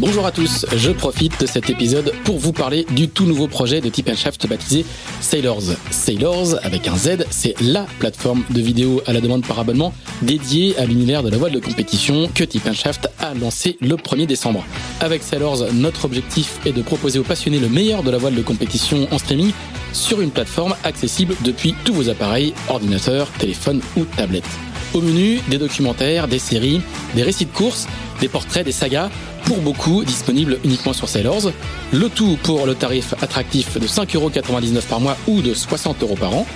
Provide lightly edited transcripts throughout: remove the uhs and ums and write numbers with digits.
Bonjour à tous, je profite de cet épisode pour vous parler du tout nouveau projet de Tip & Shaft baptisé Sailorz. Sailorz, avec un Z, c'est la plateforme de vidéos à la demande par abonnement dédiée à l'univers de la voile de compétition que Tip & Shaft a lancé le 1er décembre. Avec Sailorz, notre objectif est de proposer aux passionnés le meilleur de la voile de compétition en streaming sur une plateforme accessible depuis tous vos appareils, ordinateurs, téléphones ou tablettes. Au menu, des documentaires, des séries, des récits de courses, des portraits, des sagas, pour beaucoup disponibles uniquement sur Sailorz. Le tout pour le tarif attractif de 5,99€ par mois ou de 60€ par an.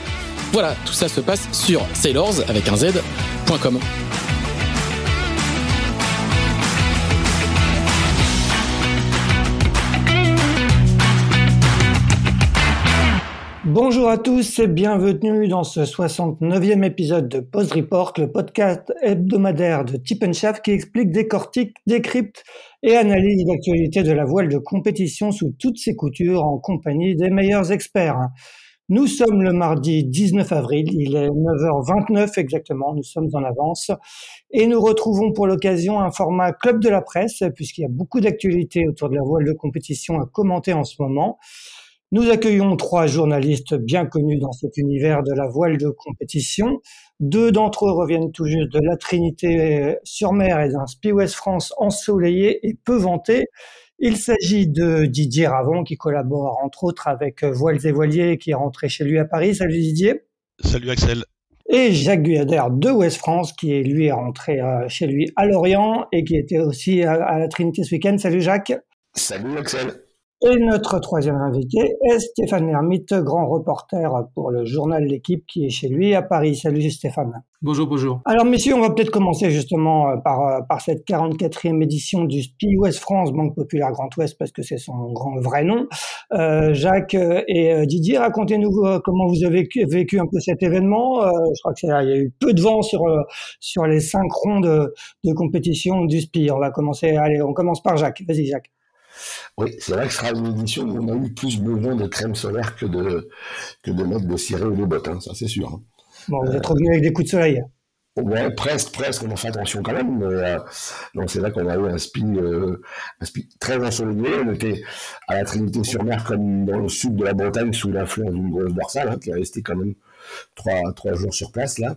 Voilà, tout ça se passe sur Sailorz avec un Z.com. Bonjour à tous et bienvenue dans ce 69e épisode de Pause Report, le podcast hebdomadaire de Tip & Shaft qui explique, décortique, décrypte et analyse l'actualité de la voile de compétition sous toutes ses coutures en compagnie des meilleurs experts. Nous sommes le mardi 19 avril, il est 9h29 exactement, nous sommes en avance et nous retrouvons pour l'occasion un format Club de la presse puisqu'il y a beaucoup d'actualités autour de la voile de compétition à commenter en ce moment. Nous accueillons 3 journalistes bien connus dans cet univers de la voile de compétition. 2 d'entre eux reviennent tout juste de la Trinité-sur-Mer et d'un SPI Ouest-France ensoleillé et peu vanté. Il s'agit de Didier Ravon qui collabore entre autres avec Voiles et Voiliers et qui est rentré chez lui à Paris. Salut Didier. Salut Axel. Et Jacques Guyader de Ouest-France qui est lui rentré chez lui à Lorient et qui était aussi à la Trinité ce week-end. Salut Jacques. Salut Axel. Et notre 3e invité est Stéphane Lhermitte, grand reporter pour le journal L'équipe qui est chez lui à Paris. Salut Stéphane. Bonjour, bonjour. Alors messieurs, on va peut-être commencer justement par cette 44e édition du SPI Ouest-France, Banque Populaire Grand Ouest, parce que c'est son grand vrai nom. Jacques et Didier, racontez-nous comment vous avez vécu un peu cet événement. Je crois qu'il y a eu peu de vent sur les 5 rondes de compétition du SPI. On commence par Jacques. Vas-y Jacques. Oui, c'est vrai que ce sera une édition où on a eu plus besoin de crème solaire que de mettre de ciré ou de bottes, hein, ça c'est sûr. Hein. Bon, vous êtes revenu avec des coups de soleil. Ouais, presque, on en fait attention quand même. Donc c'est vrai qu'on a eu un SPI très ensoleillé. On était à la Trinité-sur-Mer comme dans le sud de la Bretagne sous l'influence d'une grosse dorsale hein, qui est restée quand même 3 jours sur place là.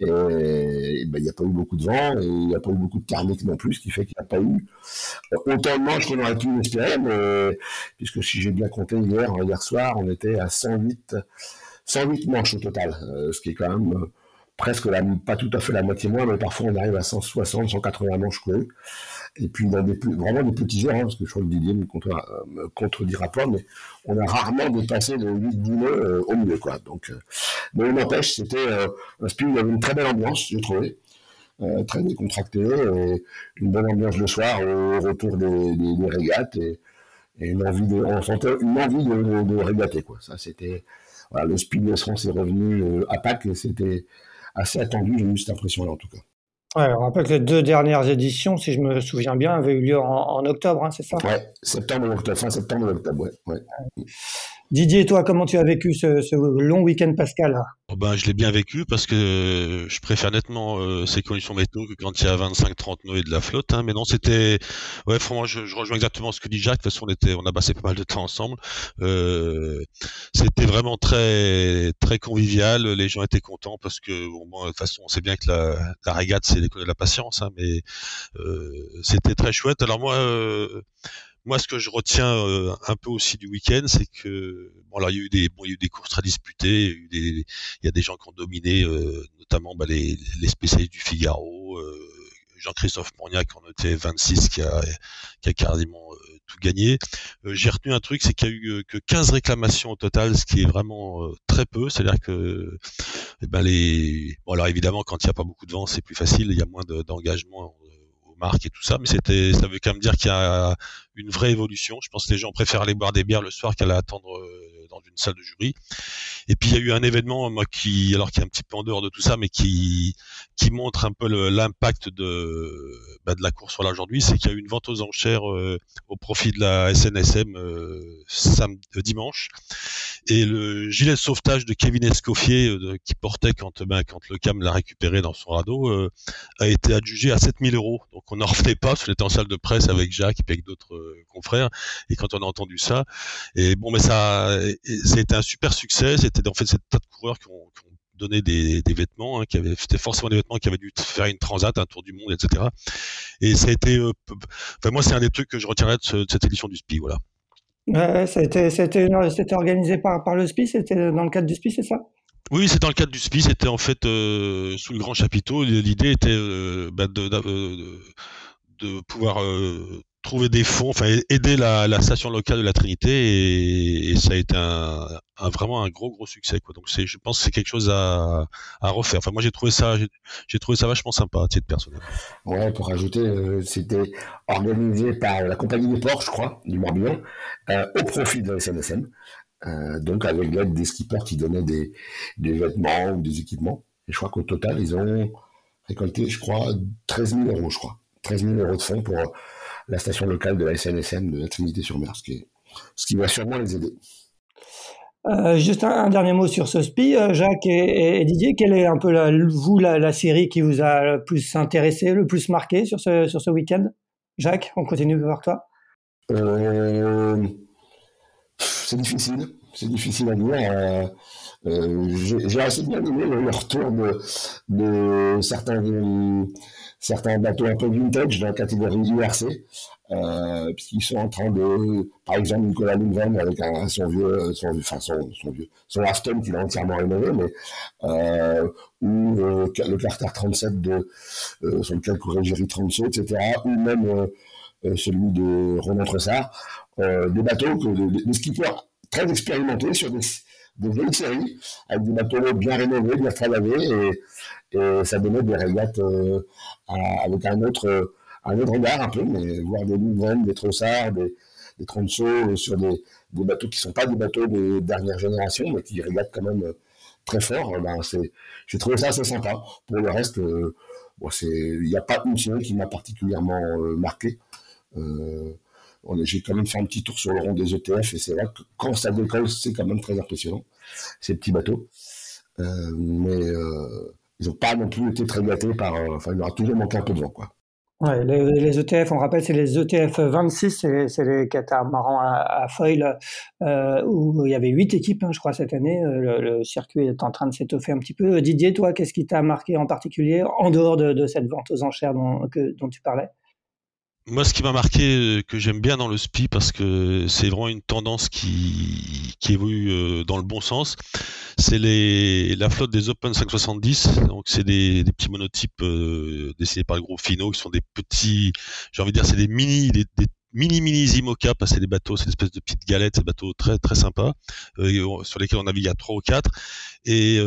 Et ben, il n'y a pas eu beaucoup de vent, et il n'y a pas eu beaucoup de thermique non plus, ce qui fait qu'il n'y a pas eu autant de manches qu'on aurait pu l'espérer, mais, puisque si j'ai bien compté hier soir, on était à 108 manches au total, ce qui est quand même presque pas tout à fait la moitié moins, mais parfois on arrive à 160, 180 manches courues. Et puis dans vraiment des petits heures, hein, parce que je crois que Didier me contredira pas, mais on a rarement dépassé de 8-10 nœuds au milieu, quoi. Donc, mais il n'empêche, c'était un SPI où il y avait une très belle ambiance, j'ai trouvé, très décontractée, une bonne ambiance le soir au retour des régates et on sentait une envie de régater, quoi. Ça, c'était voilà, le SPI Ouest-France est revenu à Pâques et c'était assez attendu, j'ai eu cette impression-là en tout cas. Ouais, on rappelle que les 2 dernières éditions, si je me souviens bien, avaient eu lieu en octobre, hein, c'est ça ? Ouais, septembre et octobre, ouais. Didier, et toi, comment tu as vécu ce long week-end pascal ? Ben, je l'ai bien vécu parce que je préfère nettement ces conditions météo que quand il y a 25-30 nœuds et de la flotte. Hein. Mais non, c'était... Ouais, franchement, je rejoins exactement ce que dit Jacques. De toute façon, on a passé pas mal de temps ensemble. C'était vraiment très très convivial. Les gens étaient contents parce que, bon, de toute façon, on sait bien que la régate, c'est l'école de la patience. Hein, mais c'était très chouette. Alors Moi, ce que je retiens un peu aussi du week-end, c'est que bon, alors il y a eu des courses très disputées, il y a des gens qui ont dominé, notamment les spécialistes du Figaro. Jean-Christophe Mourniac en était 26 qui a quasiment tout gagné. J'ai retenu un truc, c'est qu'il y a eu que 15 réclamations au total, ce qui est vraiment très peu. C'est-à-dire que bon, alors évidemment, quand il n'y a pas beaucoup de vent, c'est plus facile, il y a moins d'engagement. marques et tout ça, mais c'était, ça veut quand même dire qu'il y a une vraie évolution. Je pense que les gens préfèrent aller boire des bières le soir qu'à attendre dans une salle de jury. Et puis il y a eu un événement, moi, qui, alors qui est un petit peu en dehors de tout ça, mais qui montre un peu l'impact de la course là aujourd'hui, c'est qu'il y a eu une vente aux enchères au profit de la SNSM dimanche, et le gilet de sauvetage de Kevin Escoffier qui portait quand le CAM l'a récupéré dans son radeau a été adjugé à 7 000 €. Donc on n'en revenait pas, parce qu'on était en salle de presse avec Jacques et puis avec d'autres confrères, et quand on a entendu ça, et bon, mais ça a été un super succès. C'était en fait cette tas de coureurs qui ont donné des vêtements, hein, c'était forcément des vêtements qui avaient dû faire une transat, un tour du monde, etc. Et ça a été, moi c'est un des trucs que je retiendrai de cette édition du SPI, voilà. C'était organisé par le SPI, c'était dans le cadre du SPI, c'est ça? Oui, c'est dans le cadre du SPI, c'était en fait sous le grand chapiteau. L'idée était de pouvoir trouver des fonds, enfin aider la station locale de la Trinité, et ça a été vraiment un gros succès, quoi. Donc je pense que c'est quelque chose à refaire. Enfin moi j'ai trouvé ça vachement sympa à titre personnel. Ouais, pour rajouter, c'était organisé par la compagnie des ports, je crois, du Morbihan, au profit de la SNSM. Donc avec l'aide des skippers qui donnaient des vêtements ou des équipements. Et je crois qu'au total, ils ont récolté, je crois, 13 000 €, je crois. 13 000 € de fonds pour la station locale de la SNSM de la Trinité-sur-Mer, ce qui va sûrement les aider. Juste un dernier mot sur ce SPI, Jacques et Didier, quelle est un peu la série qui vous a le plus intéressé, le plus marqué sur ce week-end? Jacques, on continue par toi. C'est difficile à dire. J'ai assez bien aimé le retour de certains bateaux un peu vintage dans la catégorie URC, puisqu'ils sont en train de, par exemple, Nicolas Lundgren avec son Aston qu'il a entièrement rénové, ou le Carter 37 sur lequel Reggieri 36, etc., ou même celui de Renaud-Tressart, des bateaux des skippers très expérimentés sur des vieilles séries, avec des bateaux bien rénovés, bien travaillés, et ça donnait des régates avec un autre regard un peu, mais voir des Lundgren, des Trossards, des Tronso sur des bateaux qui ne sont pas des bateaux de dernière génération, mais qui régatent quand même très fort. J'ai trouvé ça assez sympa. Pour le reste, il n'y a pas une série qui m'a particulièrement marqué. J'ai quand même fait un petit tour sur le rond des ETF, et c'est vrai que quand ça décolle, c'est quand même très impressionnant, ces petits bateaux. Mais ils n'ont pas non plus été très gâtés il leur a toujours manqué un peu de vent, quoi. Ouais, les ETF, on rappelle, c'est les ETF 26, c'est les catamarans à foil, où il y avait 8 équipes, hein, je crois, cette année. Le circuit est en train de s'étoffer un petit peu. Didier, toi, qu'est-ce qui t'a marqué en particulier, en dehors de cette vente aux enchères dont tu parlais? Moi, ce qui m'a marqué, que j'aime bien dans le SPI, parce que c'est vraiment une tendance qui évolue dans le bon sens, c'est la flotte des Open 570. Donc, c'est des petits monotypes dessinés par le groupe Fino, qui sont des petits, j'ai envie de dire, c'est des mini Imoca, parce que c'est des bateaux, c'est une espèce de petites galettes, c'est des bateaux très très sympas, sur lesquels on navigue à 3 ou 4, et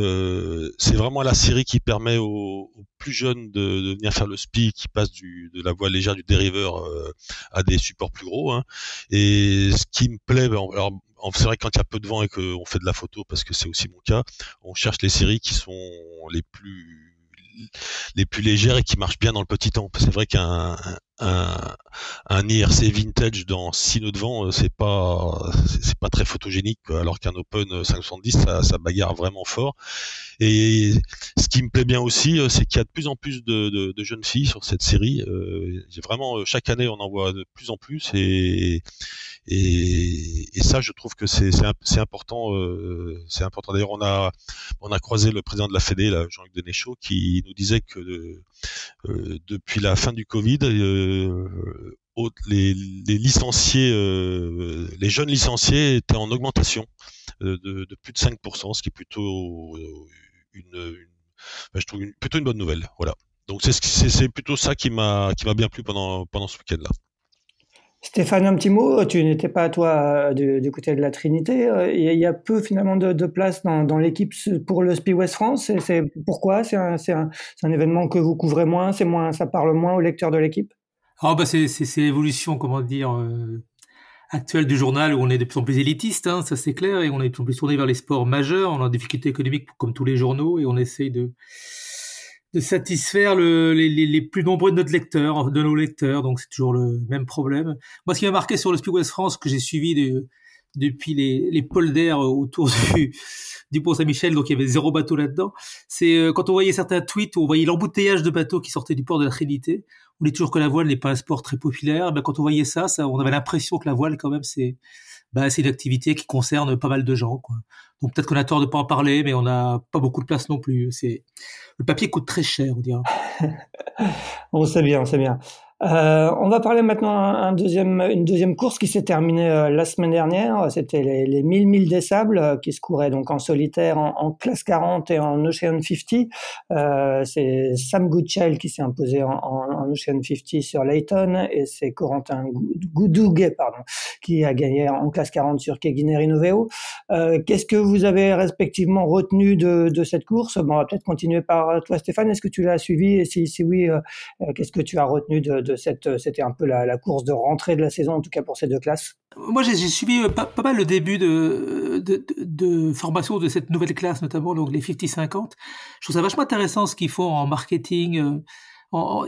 c'est vraiment la série qui permet aux plus jeunes de venir faire le SPI, qui passe de la voile légère, du dériveur à des supports plus gros, hein. Et ce qui me plaît, c'est vrai que quand il y a peu de vent et qu'on fait de la photo, parce que c'est aussi mon cas, on cherche les séries qui sont les plus légères et qui marchent bien dans le petit temps. C'est vrai qu'un IRC vintage dans 6 nœuds de vent, c'est pas très photogénique, alors qu'un Open 570, ça bagarre vraiment fort. Et ce qui me plaît bien aussi, c'est qu'il y a de plus en plus de jeunes filles sur cette série. Vraiment, chaque année, on en voit de plus en plus, et ça, je trouve que c'est important. C'est important. D'ailleurs, on a croisé le président de la Fédé, là, Jean-Luc Denéchau, qui nous disait que depuis la fin du Covid, les licenciés, les jeunes licenciés étaient en augmentation de plus de 5%, ce qui est plutôt plutôt une bonne nouvelle. Voilà. Donc c'est plutôt ça qui m'a bien plu pendant ce week-end-là. Stéphane, un petit mot. Tu n'étais pas, toi, du côté de la Trinité. Il y a peu finalement de place dans l'équipe pour le SPI Ouest-France. C'est pourquoi c'est un événement que vous couvrez moins, ça parle moins aux lecteurs de l'équipe? Ah bah c'est l'évolution, comment dire, actuelle du journal, où on est de plus en plus élitiste, hein, ça c'est clair, et on est de plus en plus tourné vers les sports majeurs. On a des difficultés économiques comme tous les journaux, et on essaye de satisfaire les plus nombreux de notre lecteur, de nos lecteurs, donc c'est toujours le même problème. Moi, ce qui m'a marqué sur le SPI Ouest-France, que j'ai suivi depuis les pôles d'air autour du pont Saint-Michel, donc il y avait zéro bateau là-dedans, c'est quand on voyait certains tweets où on voyait l'embouteillage de bateaux qui sortaient du port de la Trinité. On dit toujours que la voile n'est pas un sport très populaire, mais quand on voyait ça, on avait l'impression que la voile, quand même, c'est une activité qui concerne pas mal de gens, quoi. Donc peut-être qu'on a tort de pas en parler, mais on n'a pas beaucoup de place non plus. Le papier coûte très cher, on dirait. On sait bien. On va parler maintenant une deuxième course qui s'est terminée la semaine dernière. C'était les 1000 milles des sables qui se couraient donc en solitaire, en classe 40 et en Ocean 50. C'est Sam Gouchel qui s'est imposé en Ocean 50 sur Layton, et c'est Corentin Goudouguet qui a gagné en classe 40 sur Keguineri-Noveo. Qu'est-ce que vous avez respectivement retenu de cette course? Bon, on va peut-être continuer par toi, Stéphane. Est-ce que tu l'as suivi? Et si oui, qu'est-ce que tu as retenu de cette, c'était un peu la course de rentrée de la saison, en tout cas pour ces deux classes. Moi, j'ai suivi pas mal le début de formation de cette nouvelle classe, notamment donc les 50-50. Je trouve ça vachement intéressant ce qu'ils font en marketing.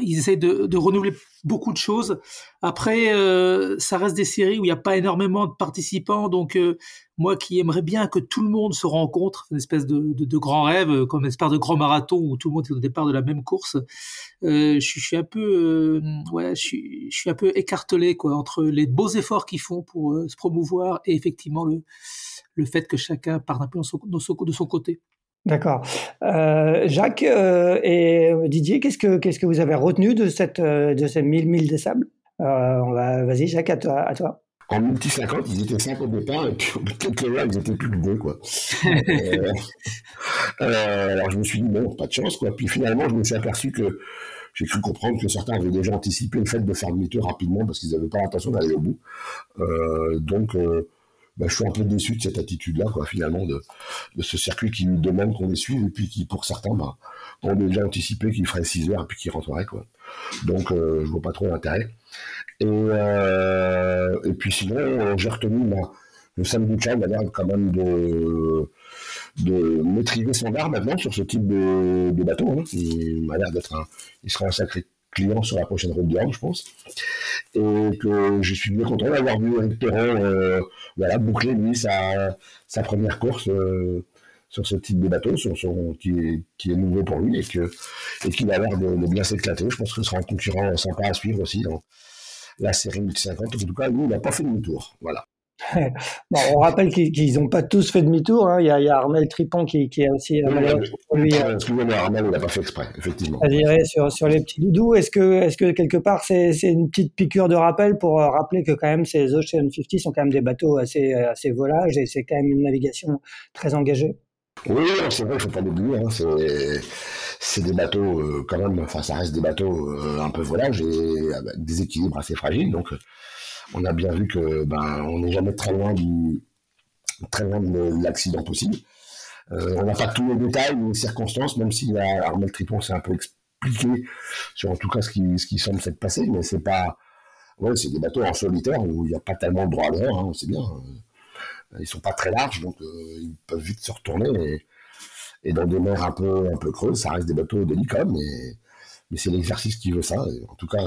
Ils essayent de renouveler beaucoup de choses. Après, ça reste des séries où il n'y a pas énormément de participants. Donc, moi qui aimerais bien que tout le monde se rencontre, une espèce de grand rêve, comme une espèce de grand marathon où tout le monde est au départ de la même course. Je suis un peu écartelé, quoi, entre les beaux efforts qu'ils font pour se promouvoir et effectivement le fait que chacun part un peu de son côté. D'accord. Jacques et Didier, qu'est-ce que vous avez retenu de ces 1000 milles des sables? Vas-y, Jacques, à toi. En multi-50, ils étaient 5 au départ, et puis au bout de quelques laps, ils étaient plus que 2, quoi. Alors je me suis dit, bon, pas de chance, quoi. Puis finalement, je me suis aperçu que j'ai cru comprendre que certains avaient déjà anticipé le fait de faire demi-tour rapidement parce qu'ils n'avaient pas l'intention d'aller au bout. Je suis un peu déçu de cette attitude-là, quoi, finalement, de ce circuit qui nous demande qu'on les suive, et puis qui, pour certains, ont déjà anticipé qu'ils feraient 6 heures et puis qu'ils rentreraient, quoi. Donc, je vois pas trop l'intérêt. Et puis sinon, j'ai retenu le Sam Gouchel a l'air quand même de maîtriser son art maintenant sur ce type de bateau, hein. Il a l'air il sera un sacré client sur la prochaine Route du Rhum, je pense, et que je suis bien content d'avoir vu Henri Perrin boucler lui sa première course sur ce type de bateau, qui est nouveau pour lui, et qu'il a l'air de bien s'éclater. Je pense que ce sera un concurrent sympa à suivre aussi dans la série 50. En tout cas, lui, il n'a pas fait demi-tour, voilà. Bon, on rappelle qu'ils n'ont pas tous fait demi-tour, hein. Il y a Armel Tripon qui a aussi... Excusez-moi, Armel, on l'a pas fait exprès, effectivement. Sur les petits doudous, est-ce que quelque part c'est une petite piqûre de rappel pour rappeler que quand même ces Ocean 50 sont quand même des bateaux assez volages, et c'est quand même une navigation très engagée? Oui, c'est vrai, il ne faut pas l'oublier, hein. C'est des bateaux quand même, enfin ça reste des bateaux un peu volages et avec des équilibres assez fragiles, donc... On a bien vu que on n'est jamais très loin de l'accident possible. On n'a pas tous les détails ou les circonstances, même si Armel Tripon s'est un peu expliqué sur en tout cas ce qui semble s'être passé, mais c'est pas. Ouais, c'est des bateaux en solitaire où il n'y a pas tellement de droit à l'heure, hein, on sait bien. Ils sont pas très larges, donc ils peuvent vite se retourner, et dans des mers un peu creuses, ça reste des bateaux délicats, mais c'est l'exercice qui veut ça. En tout cas.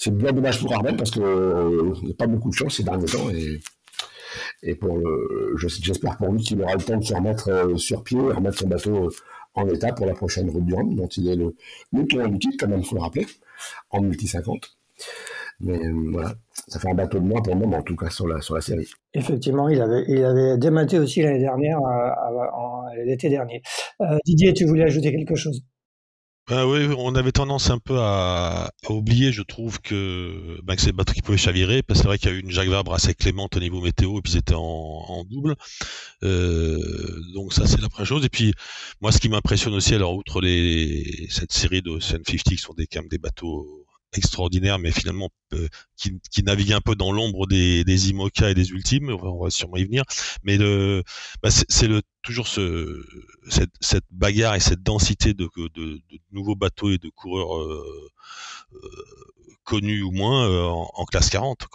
C'est bien dommage pour Armel parce qu'il n'y a pas beaucoup de chance ces derniers temps, et j'espère pour lui qu'il aura le temps de se remettre sur pied, remettre son bateau en état pour la prochaine Route du Rhum, dont il est le client du titre, quand même, il faut le rappeler, en multi-50. Mais voilà, ça fait un bateau de moins pour le moment, en tout cas sur la série. Effectivement, il avait dématé aussi l'année dernière, l'été dernier. Didier, tu voulais ajouter quelque chose? Oui, on avait tendance un peu à oublier, je trouve, que c'est le bateau qui pouvait chavirer, parce que c'est vrai qu'il y a eu une Jacques Vabre assez clémente au niveau météo, et puis c'était en double. Donc ça, c'est la première chose. Et puis, moi, ce qui m'impressionne aussi, alors, outre cette série de Ocean 50, qui sont quand même des bateaux extraordinaire, mais finalement qui navigue un peu dans l'ombre des Imoca et des Ultimes. On va sûrement y venir. Mais c'est toujours cette bagarre et cette densité de nouveaux bateaux et de coureurs connus ou moins en classe 40.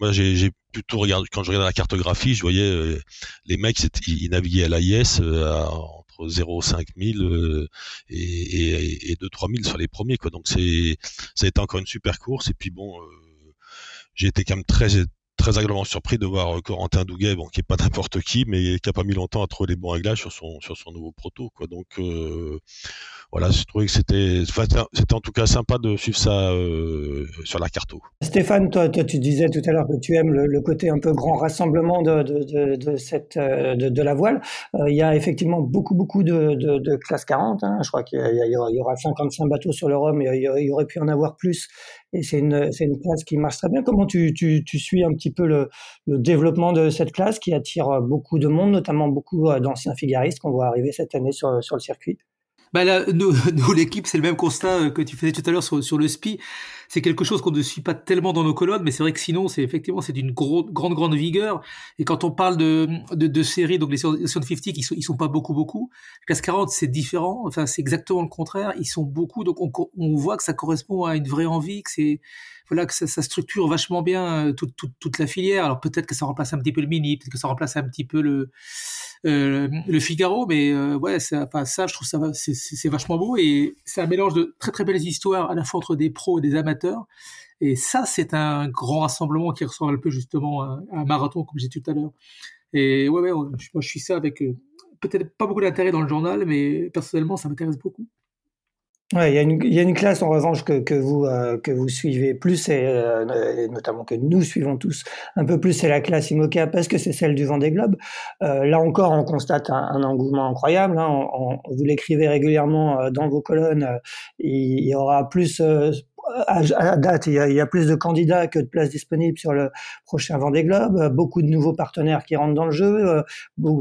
Moi, j'ai plutôt regardé, quand je regardais la cartographie, je voyais les mecs, ils naviguaient à l'AIS entre 0 et 5000 et 2-3000 sur les premiers, quoi. Donc ça a été encore une super course. Et puis bon, j'ai été quand même très agréablement surpris de voir Corentin Goudouguet, bon, qui est pas n'importe qui, mais qui a pas mis longtemps à trouver les bons réglages sur son nouveau proto, quoi. Donc voilà, je trouvais que c'était en tout cas sympa de suivre ça sur la carto. Stéphane, toi tu disais tout à l'heure que tu aimes le côté un peu grand rassemblement de la voile. Il y a effectivement beaucoup de classe 40, hein. Je crois qu'il y aura 55 bateaux sur le Rhum, il y aurait pu en avoir plus. Et c'est une classe qui marche très bien. Comment tu suis un petit peu le développement de cette classe qui attire beaucoup de monde, notamment beaucoup d'anciens figaristes qu'on voit arriver cette année sur le circuit? Bah là, nous l'équipe, c'est le même constat que tu faisais tout à l'heure sur le SPI. C'est quelque chose qu'on ne suit pas tellement dans nos colonnes, mais c'est vrai que sinon, c'est d'une grande vigueur. Et quand on parle de séries, donc les séries 50, ils sont pas beaucoup. Classe 40, c'est différent. Enfin, c'est exactement le contraire. Ils sont beaucoup, donc on voit que ça correspond à une vraie envie, que c'est, voilà, que ça structure vachement bien toute la filière. Alors peut-être que ça remplace un petit peu le Mini, peut-être que ça remplace un petit peu le Figaro, mais ouais, ça, je trouve ça, c'est vachement beau, et c'est un mélange de très très belles histoires à la fois entre des pros et des amateurs. Et ça, c'est un grand rassemblement qui ressemble un peu justement à un marathon, comme j'ai dit tout à l'heure. Et ouais, moi je suis ça avec peut-être pas beaucoup d'intérêt dans le journal, mais personnellement, ça m'intéresse beaucoup. Ouais, il y a une classe en revanche que vous suivez plus et notamment que nous suivons tous un peu plus, c'est la classe Imoca, parce que c'est celle du Vendée Globe. Là encore, on constate un engouement incroyable, hein. Vous l'écrivez régulièrement dans vos colonnes. Il y aura plus à date, il y a plus de candidats que de places disponibles sur le prochain Vendée Globe, beaucoup de nouveaux partenaires qui rentrent dans le jeu,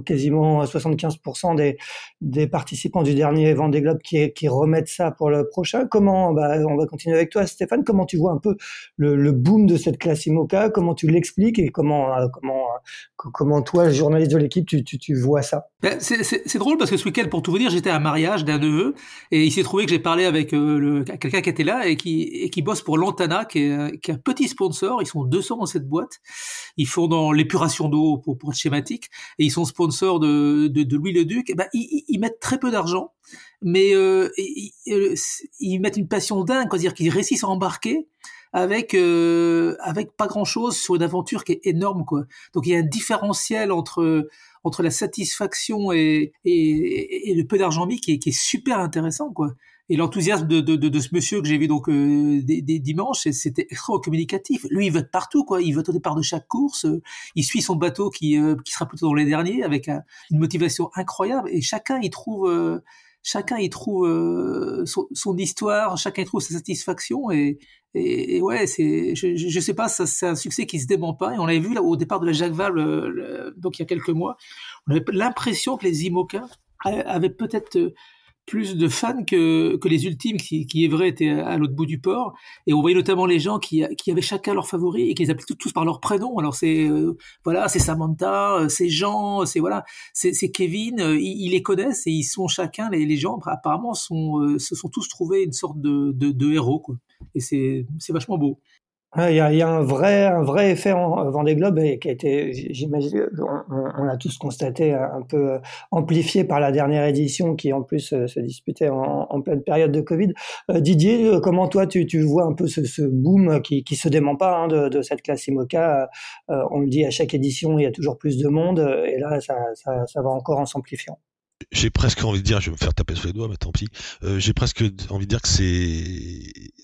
quasiment 75% des participants du dernier Vendée Globe qui remettent ça pour le prochain. On va continuer avec toi, Stéphane. Comment tu vois un peu le boom de cette classe Imoca? Comment tu l'expliques, et comment toi, journaliste de l'équipe, tu vois ça? C'est drôle, parce que ce week-end, pour tout vous dire, j'étais à un mariage d'un neveu, et il s'est trouvé que j'ai parlé avec quelqu'un qui était là et qui bosse pour Lantana, qui est un petit sponsor. Ils sont 200 dans cette boîte. Ils font dans l'épuration d'eau, pour être schématique, et ils sont sponsors de Louis-le-Duc. Et ben, ils mettent très peu d'argent, mais ils mettent une passion dingue, c'est-à-dire qu'ils réussissent à embarquer avec pas grand-chose sur une aventure qui est énorme, quoi. Donc il y a un différentiel entre la satisfaction et le peu d'argent mis qui est super intéressant, quoi. Et l'enthousiasme de ce monsieur que j'ai vu donc dimanche, c'était extrêmement communicatif. Lui, il vote partout, quoi. Il vote au départ de chaque course. Il suit son bateau qui sera plutôt dans les derniers, avec une motivation incroyable. Et chacun y trouve son histoire, chacun y trouve sa satisfaction. Et ouais, je sais pas, c'est un succès qui se dément pas. Et on l'avait vu là au départ de la Jacques Vabre, donc il y a quelques mois, on avait l'impression que les Imoca avaient peut-être plus de fans que les Ultimes, qui est vrai, étaient à l'autre bout du port. Et on voyait notamment les gens qui avaient chacun leur favori et qui les appelaient tous par leur prénom. Alors c'est Samantha, c'est Jean, c'est Kevin. Ils les connaissent, et ils sont chacun, les gens apparemment se sont tous trouvés une sorte de héros, quoi. Et c'est vachement beau. Il y a un vrai effet en Vendée Globe, et qui a été, j'imagine, on l'a tous constaté, un peu amplifié par la dernière édition, qui en plus se disputait en pleine période de Covid. Didier, comment toi tu vois un peu ce boom qui se dément pas, hein, de cette classe Imoca? On le dit à chaque édition, il y a toujours plus de monde, et là ça va encore en s'amplifiant. J'ai presque envie de dire, je vais me faire taper sous les doigts, mais tant pis. J'ai presque envie de dire que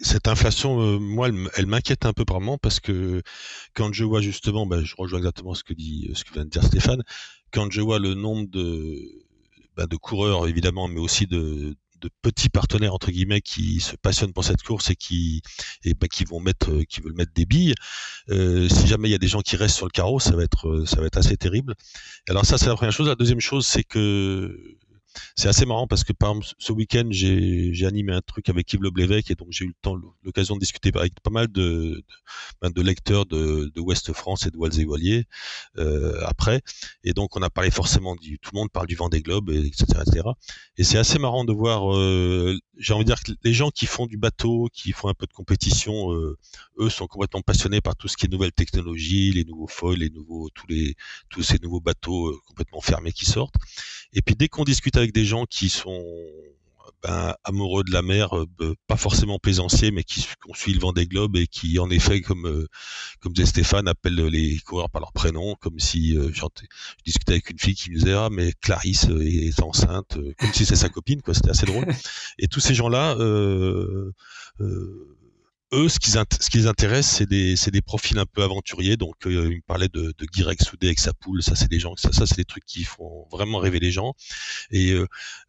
cette inflation, moi, elle m'inquiète un peu par moment, parce que quand je vois justement, je rejoins exactement ce que vient de dire Stéphane, quand je vois le nombre de coureurs, évidemment, mais aussi de petits partenaires, entre guillemets, qui se passionnent pour cette course et qui veulent mettre des billes. Si jamais il y a des gens qui restent sur le carreau, ça va être assez terrible. Alors ça, c'est la première chose. La deuxième chose, c'est que C'est assez marrant parce que par exemple, ce week-end, j'ai animé un truc avec Yves Le Blévesque et donc j'ai eu l'occasion de discuter avec pas mal de lecteurs de Ouest-France et de Voiles et Voiliers après. Et donc on a parlé forcément du, tout le monde parle du Vendée Globe, etc. Et c'est assez marrant de voir, j'ai envie de dire que les gens qui font du bateau, qui font un peu de compétition, eux sont complètement passionnés par tout ce qui est nouvelles technologies, les nouveaux foils, tous ces nouveaux bateaux complètement fermés qui sortent. Et puis dès qu'on discute avec des gens qui sont amoureux de la mer, pas forcément plaisanciers, mais qui suit le Vendée Globe et qui, en effet, comme disait Stéphane, appellent les coureurs par leur prénom, comme si je discutais avec une fille qui me disait « Ah, mais Clarisse est enceinte », comme si c'est sa copine, quoi. C'était assez drôle. Et tous ces gens-là, eux, ce qui les intéresse, c'est des profils un peu aventuriers. Donc, il me parlait de Guirec Soudé avec sa poule. Ça, c'est des gens, ça, c'est des trucs qui font vraiment rêver les gens. Et